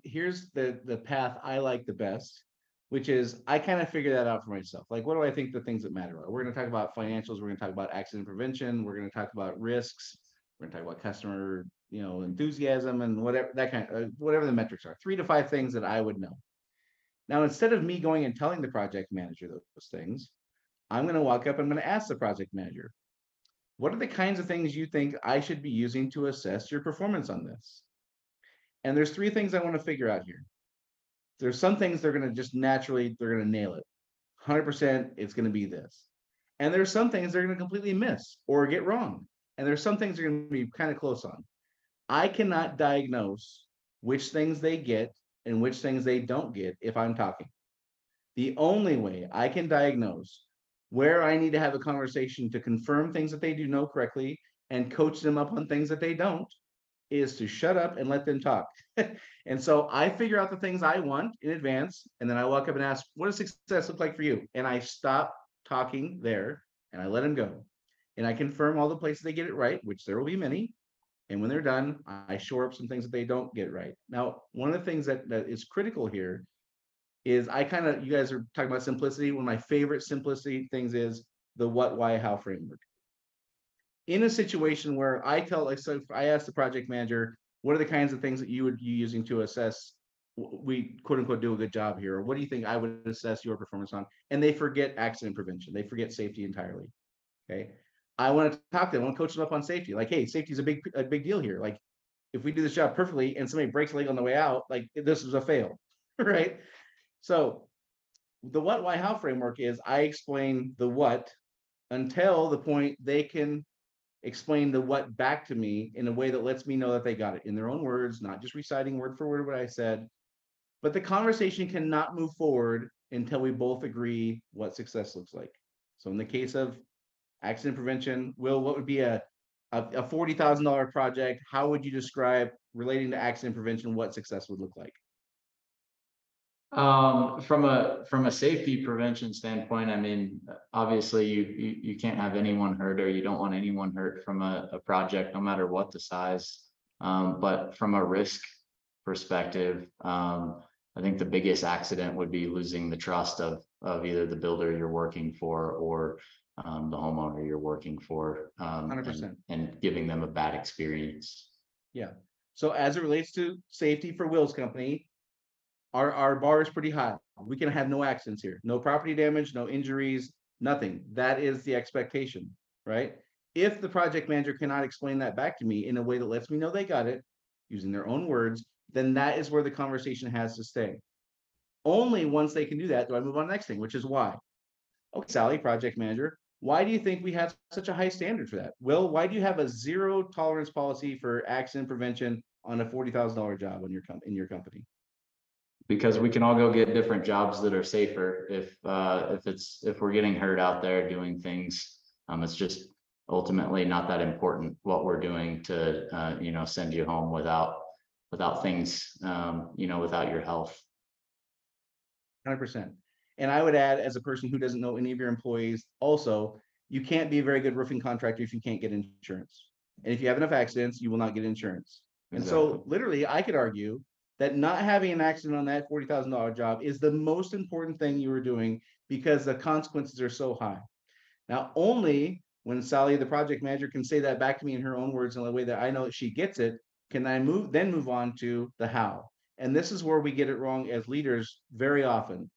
here's the path I like the best, which is I kind of figure that out for myself. Like, what do I think the things that matter are? We're going to talk about financials. We're going to talk about accident prevention. We're going to talk about risks. We're going to talk about customer, you know, enthusiasm and whatever that kind of, whatever the metrics are. 3 to 5 things that I would know. Now, instead of me going and telling the project manager those things, I'm going to walk up and I'm going to ask the project manager, what are the kinds of things you think I should be using to assess your performance on this? And there's 3 things I want to figure out here. There's some things they're going to just naturally, they're going to nail it. 100%, it's going to be this. And there's some things they're going to completely miss or get wrong. And there's some things they're going to be kind of close on. I cannot diagnose which things they get and which things they don't get if I'm talking. The only way I can diagnose where I need to have a conversation to confirm things that they do know correctly and coach them up on things that they don't is to shut up and let them talk. And so I figure out the things I want in advance, and then I walk up and ask, what does success look like for you? And I stop talking there, and I let them go. And I confirm all the places they get it right, which there will be many. And when they're done, I shore up some things that they don't get right. Now, one of the things that is critical here is I kind of, you guys are talking about simplicity. One of my favorite simplicity things is the what, why, how framework. In a situation where I tell, like, so I ask the project manager, what are the kinds of things that you would be using to assess, we quote unquote do a good job here, or what do you think I would assess your performance on? And they forget accident prevention. They forget safety entirely, okay? I want to talk to them, I want to coach them up on safety. Like, hey, safety is a big deal here. Like, if we do this job perfectly and somebody breaks a leg on the way out, like, this is a fail, right? So the what, why, how framework is I explain the what until the point they can explain the what back to me in a way that lets me know that they got it in their own words, not just reciting word for word what I said. But the conversation cannot move forward until we both agree what success looks like. So in the case of accident prevention, Will, what would be a $40,000 project? How would you describe, relating to accident prevention, what success would look like? From a safety prevention standpoint, I mean, obviously you can't have anyone hurt, or you don't want anyone hurt from a project, no matter what the size. But from a risk perspective, I think the biggest accident would be losing the trust of either the builder you're working for or the homeowner you're working for, 100%. And giving them a bad experience. Yeah. So as it relates to safety for Will's company, our bar is pretty high. We can have no accidents here, no property damage, no injuries, nothing. That is the expectation, right? If the project manager cannot explain that back to me in a way that lets me know they got it using their own words, then that is where the conversation has to stay. Only once they can do that do I move on to the next thing, which is why. Okay, Sally, project manager, why do you think we have such a high standard for that? Will, why do you have a zero tolerance policy for accident prevention on a $40,000 job in your company? Because we can all go get different jobs that are safer if we're getting hurt out there doing things. It's just ultimately not that important what we're doing to send you home without things, without your health. 100%. And I would add, as a person who doesn't know any of your employees, also, you can't be a very good roofing contractor if you can't get insurance. And if you have enough accidents, you will not get insurance. And so literally, I could argue that not having an accident on that $40,000 job is the most important thing you were doing, because the consequences are so high. Now, only when Sally, the project manager, can say that back to me in her own words in a way that I know that she gets it, can I move on to the how. And this is where we get it wrong as leaders very often.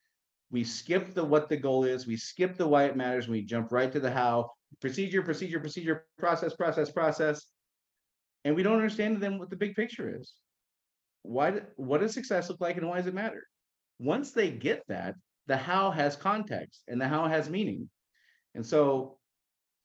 We skip the what the goal is, we skip the why it matters, and we jump right to the how. Procedure, procedure, procedure, process, process, process. And we don't understand then what the big picture is. What does success look like, and why does it matter? Once they get that, the how has context and the how has meaning. And so,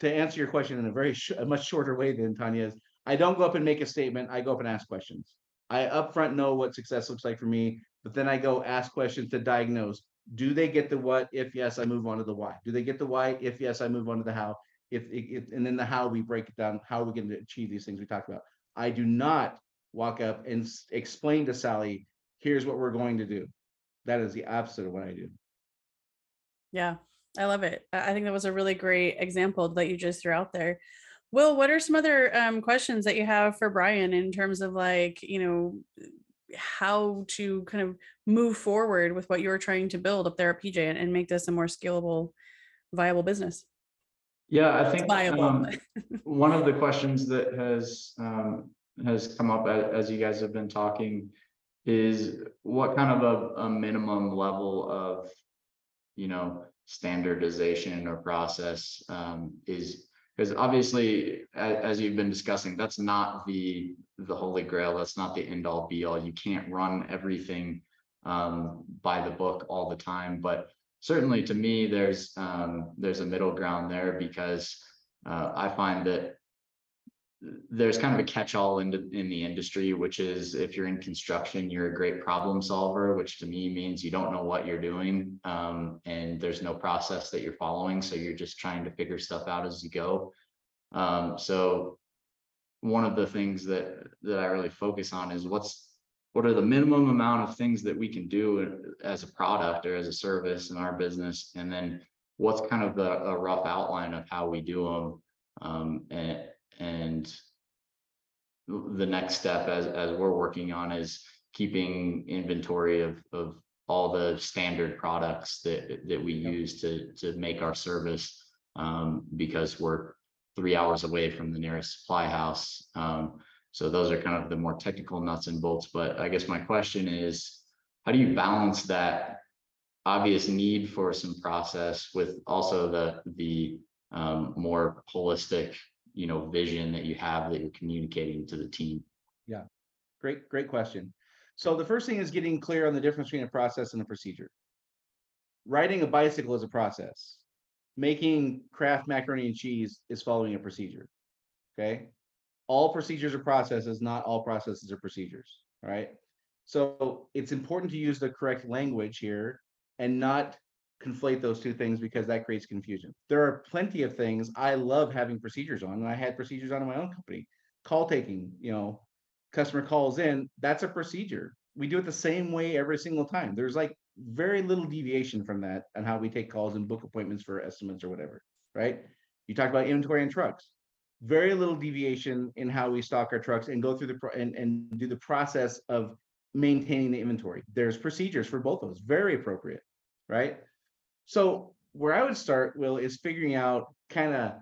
to answer your question in a much shorter way than Tonya is, I don't go up and make a statement. I go up and ask questions. I upfront know what success looks like for me, but then I go ask questions to diagnose. Do they get the what? If yes, I move on to the why. Do they get the why? If yes, I move on to the how. And then the how, we break it down, how we're going to achieve these things we talked about. I do not walk up and explain to Sally, here's what we're going to do. That is the opposite of what I do. Yeah, I love it. I think that was a really great example that you just threw out there. Will, what are some other questions that you have for Brian in terms of, like, you know, how to kind of move forward with what you're trying to build up there at PJ and make this a more scalable, viable business? Yeah, I think one of the questions that has come up as you guys have been talking is what kind of a minimum level of, you know, standardization or process is, because obviously, as you've been discussing, that's not the holy grail. That's not the end all be all. You can't run everything by the book all the time. But certainly, to me, there's a middle ground there, because I find that there's kind of a catch-all in the industry, which is if you're in construction, you're a great problem solver, which to me means you don't know what you're doing, and there's no process that you're following, so you're just trying to figure stuff out as you go. So one of the things that I really focus on is what are the minimum amount of things that we can do as a product or as a service in our business, and then what's kind of a rough outline of how we do them, and the next step as we're working on is keeping inventory of all the standard products that we use to make our service, because we're 3 hours away from the nearest supply house. So those are kind of the more technical nuts and bolts. But I guess my question is, how do you balance that obvious need for some process with also the more holistic, you know, vision that you have that you're communicating to the team? Yeah, great question. So the first thing is getting clear on the difference between a process and a procedure. Riding a bicycle is a process. Making Kraft macaroni and cheese is following a procedure. Okay, all procedures are processes, not all processes are procedures. All right, so it's important to use the correct language here and not conflate those two things, because that creates confusion. There are plenty of things I love having procedures on, and I had procedures on in my own company. Call taking, you know, customer calls in, that's a procedure. We do it the same way every single time. There's like very little deviation from that on how we take calls and book appointments for estimates or whatever, right? You talked about inventory and trucks. Very little deviation in how we stock our trucks and go through and do the process of maintaining the inventory. There's procedures for both of those, very appropriate, right? So where I would start, Will, is figuring out kind of,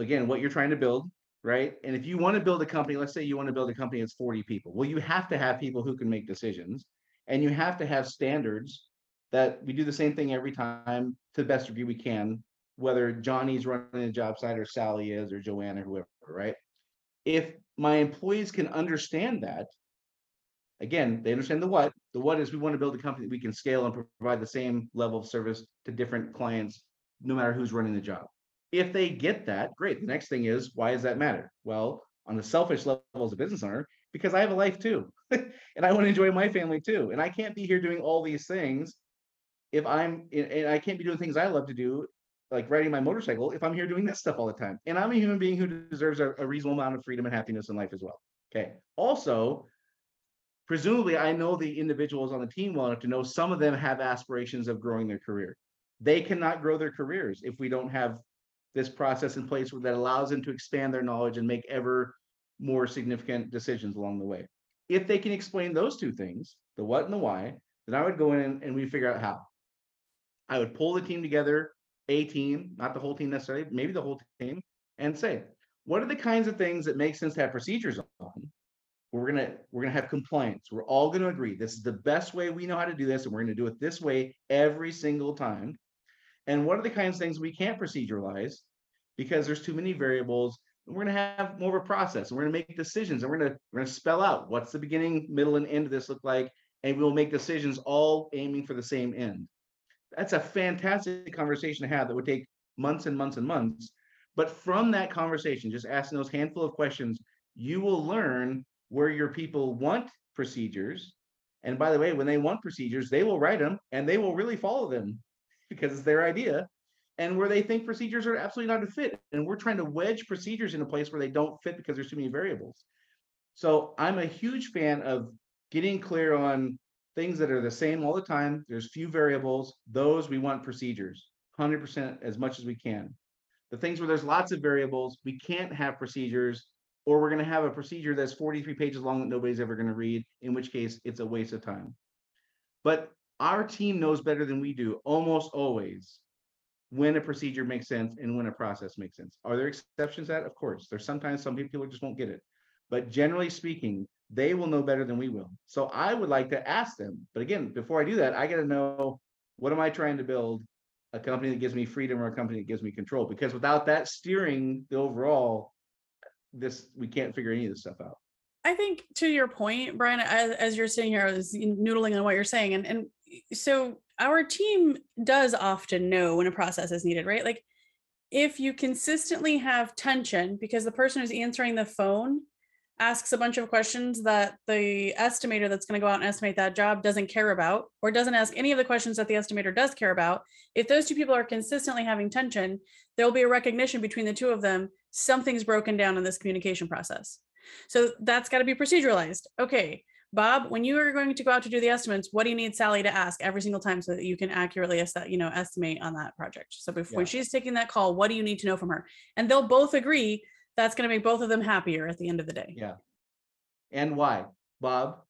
again, what you're trying to build, right? And if you want to build a company, let's say you want to build a company that's 40 people. Well, you have to have people who can make decisions, and you have to have standards that we do the same thing every time to the best degree we can, whether Johnny's running a job site or Sally is or Joanne or whoever, right? If my employees can understand that, again, they understand the what. The what is we want to build a company that we can scale and provide the same level of service to different clients, no matter who's running the job. If they get that, great. The next thing is, why does that matter? Well, on the selfish level as a business owner, because I have a life too, and I want to enjoy my family too. And I can't be here doing all these things and I can't be doing things I love to do, like riding my motorcycle, if I'm here doing this stuff all the time. And I'm a human being who deserves a reasonable amount of freedom and happiness in life as well. Okay. Also, presumably, I know the individuals on the team well enough to know some of them have aspirations of growing their career. They cannot grow their careers if we don't have this process in place that allows them to expand their knowledge and make ever more significant decisions along the way. If they can explain those two things, the what and the why, then I would go in and we figure out how. I would pull the team together, a team, not the whole team necessarily, maybe the whole team, and say, what are the kinds of things that make sense to have procedures on? We're gonna have compliance. We're all gonna agree this is the best way we know how to do this, and we're gonna do it this way every single time. And what are the kinds of things we can't proceduralize because there's too many variables? And we're gonna have more of a process, and we're gonna make decisions, and we're gonna spell out what's the beginning, middle, and end of this look like, and we'll make decisions all aiming for the same end. That's a fantastic conversation to have that would take months and months and months. But from that conversation, just asking those handful of questions, you will learn where your people want procedures. And by the way, when they want procedures, they will write them and they will really follow them because it's their idea. And where they think procedures are absolutely not a fit. And we're trying to wedge procedures in a place where they don't fit because there's too many variables. So I'm a huge fan of getting clear on things that are the same all the time. There's few variables. Those we want procedures, 100% as much as we can. The things where there's lots of variables, we can't have procedures, or we're going to have a procedure that's 43 pages long that nobody's ever going to read, in which case it's a waste of time. But our team knows better than we do almost always when a procedure makes sense and when a process makes sense. Are there exceptions to that? Of course. There's sometimes some people just won't get it. But generally speaking, they will know better than we will. So I would like to ask them. But again, before I do that, I got to know, what am I trying to build? A company that gives me freedom or a company that gives me control? Because without that steering the overall, we can't figure any of this stuff out. I think to your point, Brian, as you're sitting here, I was noodling on what you're saying. And so our team does often know when a process is needed, right? Like if you consistently have tension because the person who's answering the phone asks a bunch of questions that the estimator that's going to go out and estimate that job doesn't care about, or doesn't ask any of the questions that the estimator does care about. If those two people are consistently having tension, there'll be a recognition between the two of them, something's broken down in this communication process. So that's got to be proceduralized. Okay, Bob, when you are going to go out to do the estimates, what do you need Sally to ask every single time so that you can accurately estimate on that project? So before when she's taking that call, what do you need to know from her? And they'll both agree that's going to make both of them happier at the end of the day. Yeah. And why? Bob,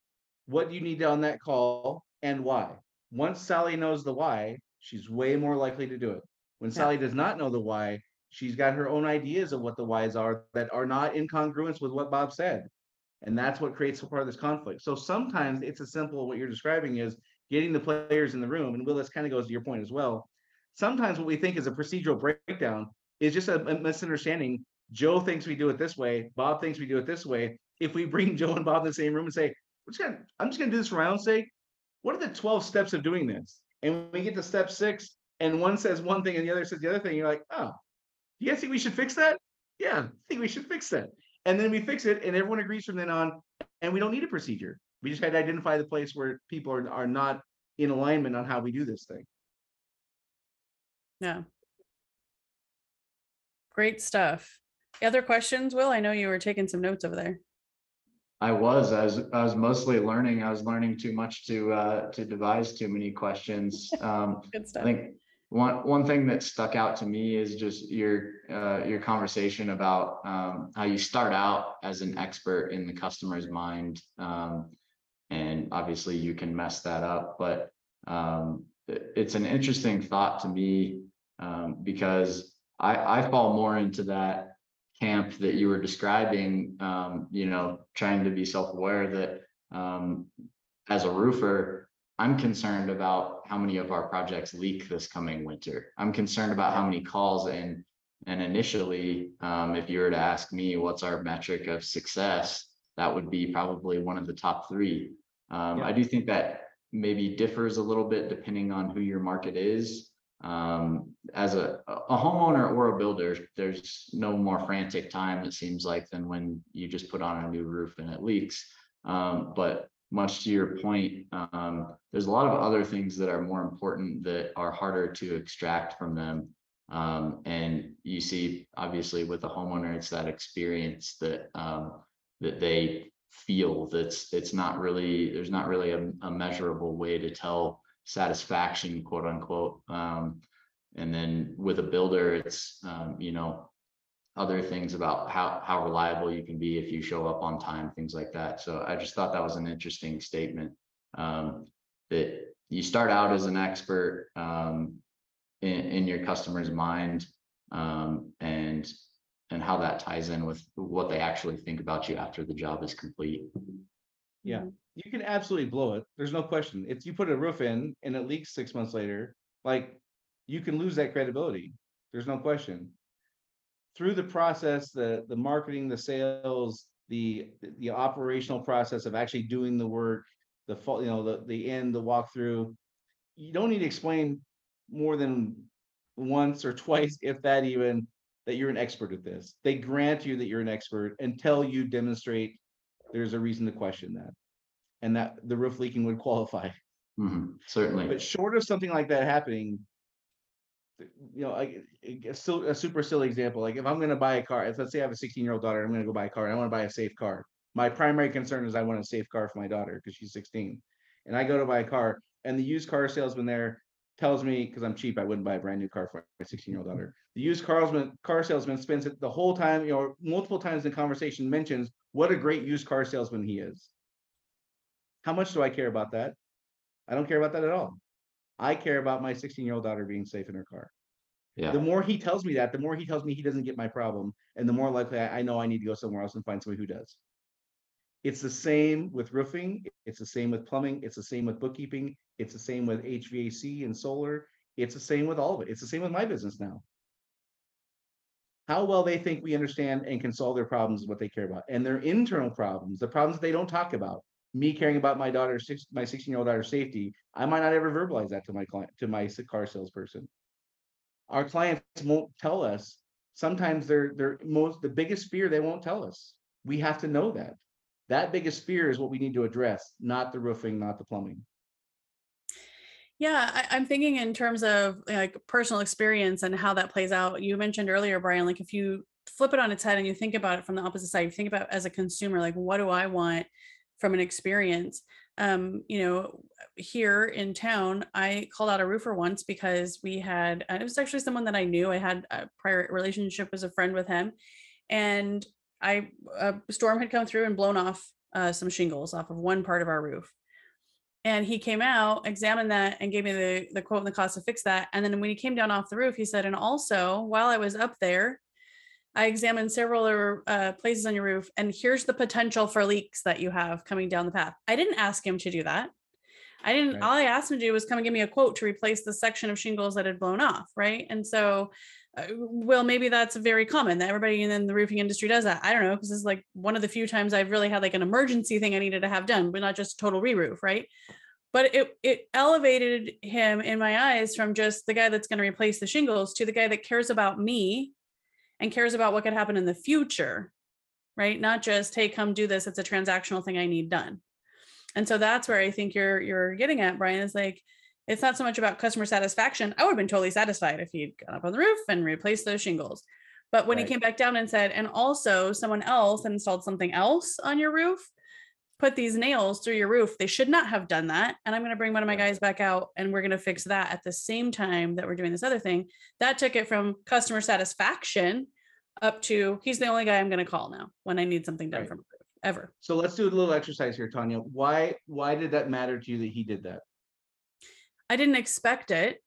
what do you need on that call and why? Once Sally knows the why, she's way more likely to do it. When Sally does not know the why, she's got her own ideas of what the whys are that are not in congruence with what Bob said. And that's what creates a part of this conflict. So sometimes it's as simple, what you're describing is getting the players in the room. And Will, this kind of goes to your point as well. Sometimes what we think is a procedural breakdown is just a misunderstanding. Joe thinks we do it this way. Bob thinks we do it this way. If we bring Joe and Bob in the same room and say, I'm just going to do this for my own sake. What are the 12 steps of doing this? And when we get to step 6 and one says one thing and the other says the other thing, you're like, oh, do you guys think we should fix that? Yeah, I think we should fix that. And then we fix it and everyone agrees from then on. And we don't need a procedure. We just had to identify the place where people are not in alignment on how we do this thing. Yeah. Great stuff. Other questions, Will? I know you were taking some notes over there. I was mostly learning. I was learning too much to devise too many questions. Good stuff. I think one thing that stuck out to me is just your conversation about how you start out as an expert in the customer's mind, and obviously you can mess that up. But it's an interesting thought to me because I fall more into that camp that you were describing, trying to be self-aware that as a roofer, I'm concerned about how many of our projects leak this coming winter. I'm concerned about how many calls and initially, if you were to ask me what's our metric of success, that would be probably one of the top 3. I do think that maybe differs a little bit depending on who your market is. As a homeowner or a builder, there's no more frantic time, it seems like, than when you just put on a new roof and it leaks. But much to your point, there's a lot of other things that are more important that are harder to extract from them. And you see, obviously, with the homeowner, it's that experience that that they feel. There's not really a measurable way to tell satisfaction, quote unquote. And then with a builder, it's other things about how reliable you can be if you show up on time, things like that. So I just thought that was an interesting statement, that you start out as an expert in your customer's mind, and how that ties in with what they actually think about you after the job is complete. Yeah, you can absolutely blow it. There's no question. If you put a roof in and it leaks 6 months later, like you can lose that credibility. There's no question. Through the process, the marketing, the sales, the operational process of actually doing the work, the walkthrough, you don't need to explain more than once or twice, if that even, that you're an expert at this. They grant you that you're an expert until you demonstrate there's a reason to question that, and that the roof leaking would qualify. Mm-hmm, certainly. But short of something like that happening, a super silly example, like if I'm going to buy a car, let's say I have a 16-year-old daughter, I'm going to go buy a car, and I want to buy a safe car. My primary concern is I want a safe car for my daughter because she's 16, and I go to buy a car, and the used car salesman there tells me, because I'm cheap, I wouldn't buy a brand new car for my 16-year-old daughter. The used car salesman spends it the whole time, you know, multiple times in conversation mentions what a great used car salesman he is. How much do I care about that? I don't care about that at all. I care about my 16-year-old daughter being safe in her car. Yeah. The more he tells me that, the more he tells me he doesn't get my problem, and the more likely I know I need to go somewhere else and find somebody who does. It's the same with roofing. It's the same with plumbing. It's the same with bookkeeping. It's the same with HVAC and solar. It's the same with all of it. It's the same with my business now. How well they think we understand and can solve their problems is what they care about. And their internal problems, the problems that they don't talk about. Me caring about my daughter's, my 16-year-old daughter's safety, I might not ever verbalize that to my client, to my car salesperson. Our clients won't tell us. Sometimes the biggest fear they won't tell us. We have to know that. That biggest fear is what we need to address, not the roofing, not the plumbing. Yeah, I'm thinking in terms of like personal experience and how that plays out. You mentioned earlier, Brian, like if you flip it on its head and you think about it from the opposite side, you think about as a consumer, like what do I want from an experience? You know, here in town, I called out a roofer once because we had, it was actually someone that I knew. I had a prior relationship as a friend with him, and a storm had come through and blown off some shingles off of one part of our roof. And he came out, examined that, and gave me the quote and the cost to fix that. And then when he came down off the roof, he said, and also while I was up there, I examined several other places on your roof, and here's the potential for leaks that you have coming down the path. I didn't ask him to do that. I didn't, right. All I asked him to do was come and give me a quote to replace the section of shingles that had blown off. Right. And so, well, maybe that's very common that everybody in the roofing industry does that. I don't know. Cause it's like one of the few times I've really had like an emergency thing I needed to have done, but not just total re-roof. Right. But it elevated him in my eyes from just the guy that's going to replace the shingles to the guy that cares about me and cares about what could happen in the future, right? Not just, hey, come do this. It's a transactional thing I need done. And so that's where I think you're getting at, Brian, is like, it's not so much about customer satisfaction. I would have been totally satisfied if he'd gone up on the roof and replaced those shingles. But when right. He came back down and said, and also someone else installed something else on your roof, put these nails through your roof. They should not have done that. And I'm going to bring one of my guys back out and we're going to fix that at the same time that we're doing this other thing. That took it from customer satisfaction up to he's the only guy I'm going to call now when I need something done right. From ever. So let's do a little exercise here, Tonya. Why did that matter to you that he did that? I didn't expect it.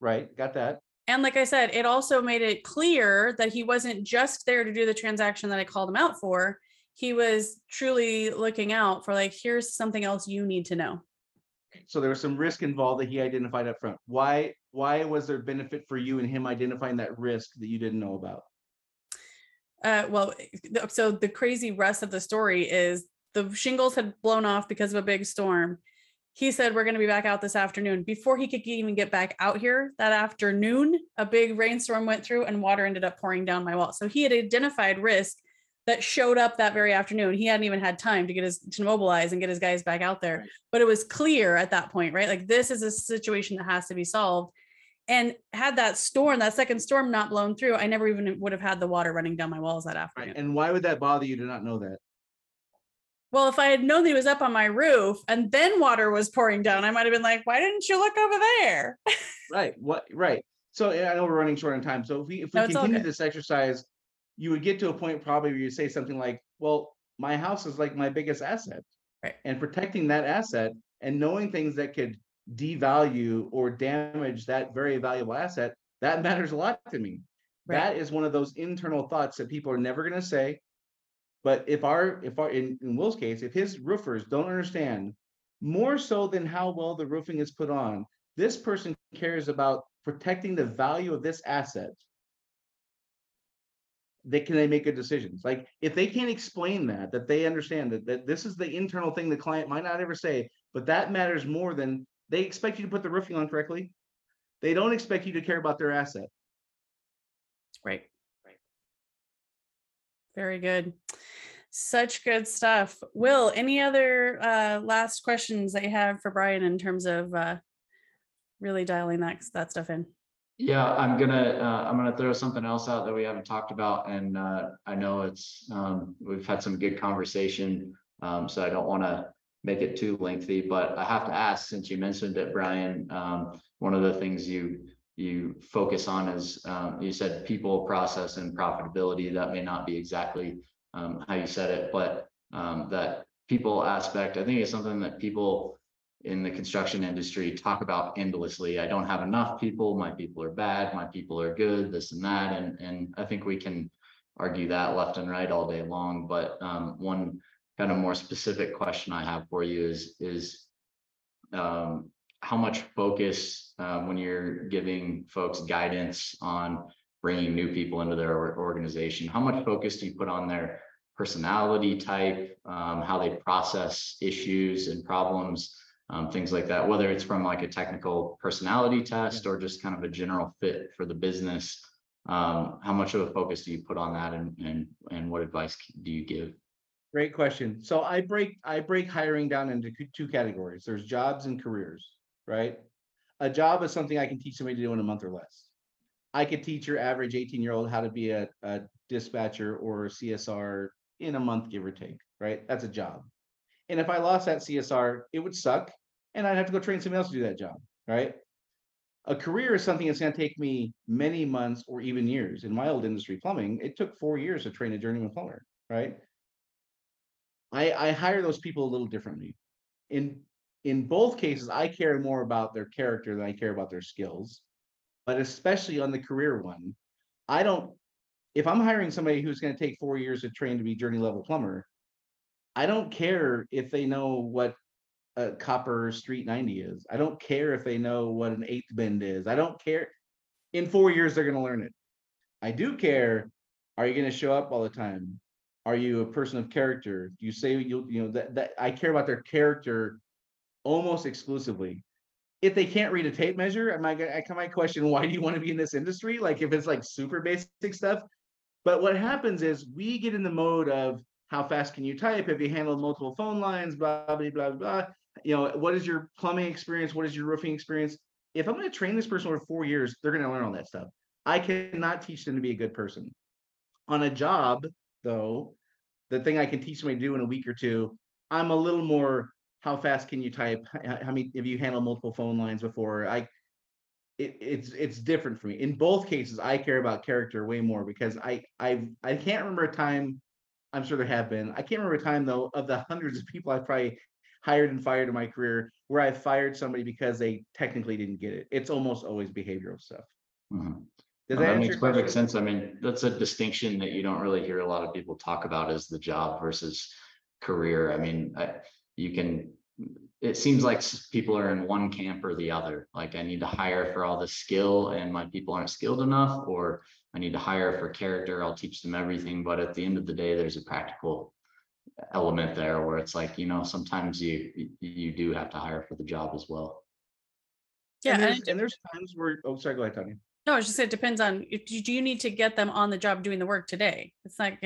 Right. Got that. And like I said, it also made it clear that he wasn't just there to do the transaction that I called him out for. He was truly looking out for like, here's something else you need to know. So there was some risk involved that he identified up front. Why was there benefit for you in him identifying that risk that you didn't know about? Well, so the crazy rest of the story is the shingles had blown off because of a big storm. He said, we're going to be back out this afternoon. Before he could even get back out here that afternoon, a big rainstorm went through and water ended up pouring down my wall. So he had identified risk that showed up that very afternoon. He hadn't even had time to mobilize and get his guys back out there. Right. But it was clear at that point, right? Like this is a situation that has to be solved. And had that second storm not blown through, I never even would have had the water running down my walls that afternoon. Right. And why would that bother you to not know that? Well, if I had known that he was up on my roof and then water was pouring down, I might've been like, why didn't you look over there? Right, right. So I know we're running short on time. So if we continue this exercise, you would get to a point probably where you say something like, well, my house is like my biggest asset, right? And protecting that asset and knowing things that could devalue or damage that very valuable asset, that matters a lot to me. Right. That is one of those internal thoughts that people are never going to say. But in Will's case, if his roofers don't understand more so than how well the roofing is put on, this person cares about protecting the value of this asset. They make good decisions. Like if they can't explain that they understand that this is the internal thing the client might not ever say, but that matters more than they expect you to put the roofing on correctly. They don't expect you to care about their asset. Right. Right. Very good. Such good stuff. Will, any other last questions that you have for Brian in terms of really dialing that stuff in? Yeah, I'm gonna throw something else out that we haven't talked about, and I know it's we've had some good conversation, so I don't want to make it too lengthy. But I have to ask, since you mentioned it, Brian, one of the things you focus on is, you said people, process, and profitability. That may not be exactly how you said it, but that people aspect, I think, is something that people in the construction industry talk about endlessly. I don't have enough people, my people are bad, my people are good, this and that. And I think we can argue that left and right all day long. But one kind of more specific question I have for you is how much focus when you're giving folks guidance on bringing new people into their organization, how much focus do you put on their personality type, how they process issues and problems, things like that, whether it's from like a technical personality test or just kind of a general fit for the business? How much of a focus do you put on that, and what advice do you give? Great question. So I break hiring down into two categories. There's jobs and careers, right? A job is something I can teach somebody to do in a month or less. I could teach your average 18-year-old how to be a dispatcher or a CSR in a month, give or take, right? That's a job. And if I lost that CSR, it would suck, and I'd have to go train somebody else to do that job, right? A career is something that's going to take me many months or even years. In my old industry, plumbing, it took 4 years to train a journeyman plumber, right? I hire those people a little differently. In both cases, I care more about their character than I care about their skills, but especially on the career one, if I'm hiring somebody who's going to take 4 years to train to be journey level plumber, I don't care if they know what a copper street 90 is. I don't care if they know what an eighth bend is. I don't care. In 4 years, they're going to learn it. I do care. Are you going to show up all the time? Are you a person of character? Do you say that I care about their character almost exclusively. If they can't read a tape measure, I might question, why do you want to be in this industry? Like, if it's like super basic stuff. But what happens is we get in the mode of, how fast can you type? Have you handled multiple phone lines? Blah, blah, blah, blah. What is your plumbing experience? What is your roofing experience? If I'm going to train this person over 4 years, they're going to learn all that stuff. I cannot teach them to be a good person. On a job, though, the thing I can teach somebody to do in a week or two, I'm a little more, how fast can you type? How many have you handled multiple phone lines before? It's different for me. In both cases, I care about character way more, because I can't remember a time. I'm sure there have been. I can't remember a time, though, of the hundreds of people I've probably hired and fired in my career where I fired somebody because they technically didn't get it. It's almost always behavioral stuff. Mm-hmm. That makes perfect sense. I mean, that's a distinction that you don't really hear a lot of people talk about, is the job versus career. I mean, it seems like people are in one camp or the other. Like, I need to hire for all the skill and my people aren't skilled enough, or I need to hire for character, I'll teach them everything. But at the end of the day, there's a practical element there where it's like, sometimes you do have to hire for the job as well. Yeah. And there's times where, go ahead, Tonya. No, it's just, it depends on, do you need to get them on the job doing the work today? It's not,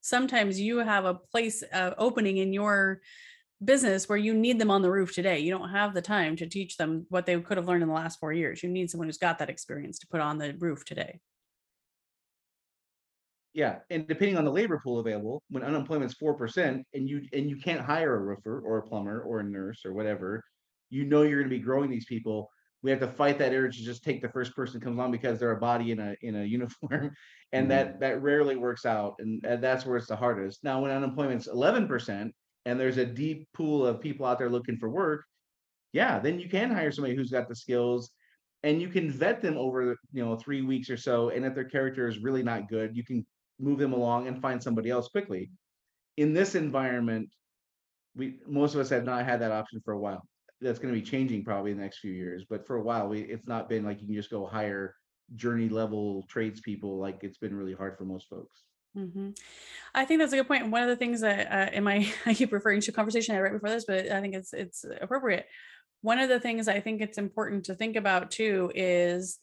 sometimes you have a place opening in your business where you need them on the roof today. You don't have the time to teach them what they could have learned in the last 4 years. You need someone who's got that experience to put on the roof today. Yeah, and depending on the labor pool available, when unemployment's 4% and you can't hire a roofer or a plumber or a nurse or whatever, you're going to be growing these people. We have to fight that urge to just take the first person that comes on because they're a body in a uniform, and mm-hmm. that rarely works out, and that's where it's the hardest. Now, when unemployment's 11%, and there's a deep pool of people out there looking for work, yeah, then you can hire somebody who's got the skills, and you can vet them over 3 weeks or so. And if their character is really not good, you can move them along and find somebody else quickly. In this environment, most of us have not had that option for a while. That's going to be changing probably in the next few years, but for a while, it's not been like you can just go hire journey level tradespeople. Like, it's been really hard for most folks. Mm-hmm. I think that's a good point. And one of the things that I keep referring to a conversation I had right before this, but I think it's appropriate. One of the things I think it's important to think about too is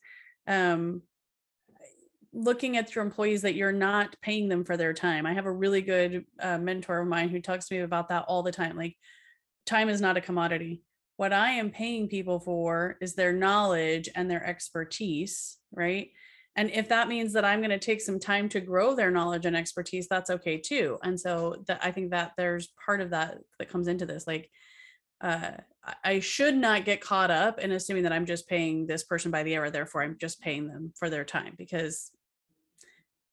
looking at your employees that you're not paying them for their time. I have a really good mentor of mine who talks to me about that all the time. Like, time is not a commodity. What I am paying people for is their knowledge and their expertise, right? And if that means that I'm going to take some time to grow their knowledge and expertise, that's okay too. And so I think that there's part of that comes into this. Like, I should not get caught up in assuming that I'm just paying this person by the hour, therefore I'm just paying them for their time, because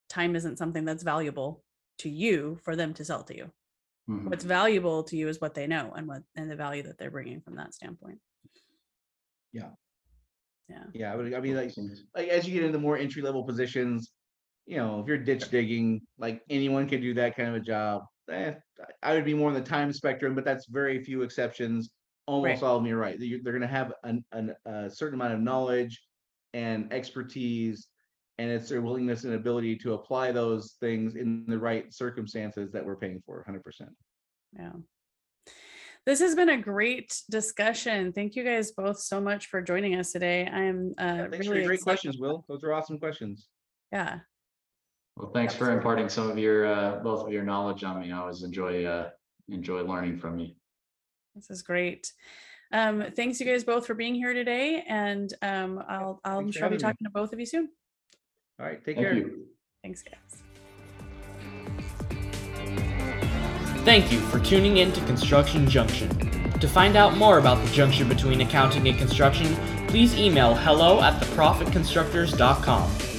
time isn't something that's valuable to you for them to sell to you. Mm-hmm. What's valuable to you is what they know and what, and the value that they're bringing from that standpoint. Yeah. Yeah. Yeah. I mean, like as you get into more entry level positions, you know, if you're ditch digging, like anyone can do that kind of a job. I would be more on the time spectrum, but that's very few exceptions. Almost all of them, right. They're going to have a certain amount of knowledge and expertise, and it's their willingness and ability to apply those things in the right circumstances that we're paying for 100%. Yeah. This has been a great discussion. Thank you guys both so much for joining us today. I'm thanks really for your great questions, Will. Those are awesome questions. Yeah. Well, thanks for imparting some of your both of your knowledge on me. I always enjoy learning from you. This is great. Thanks you guys both for being here today, and I'm sure I'll be talking to both of you soon. All right, take care. Thanks, guys. Thank you for tuning in to Construction Junction. To find out more about the junction between accounting and construction, please email hello@theprofitconstructors.com.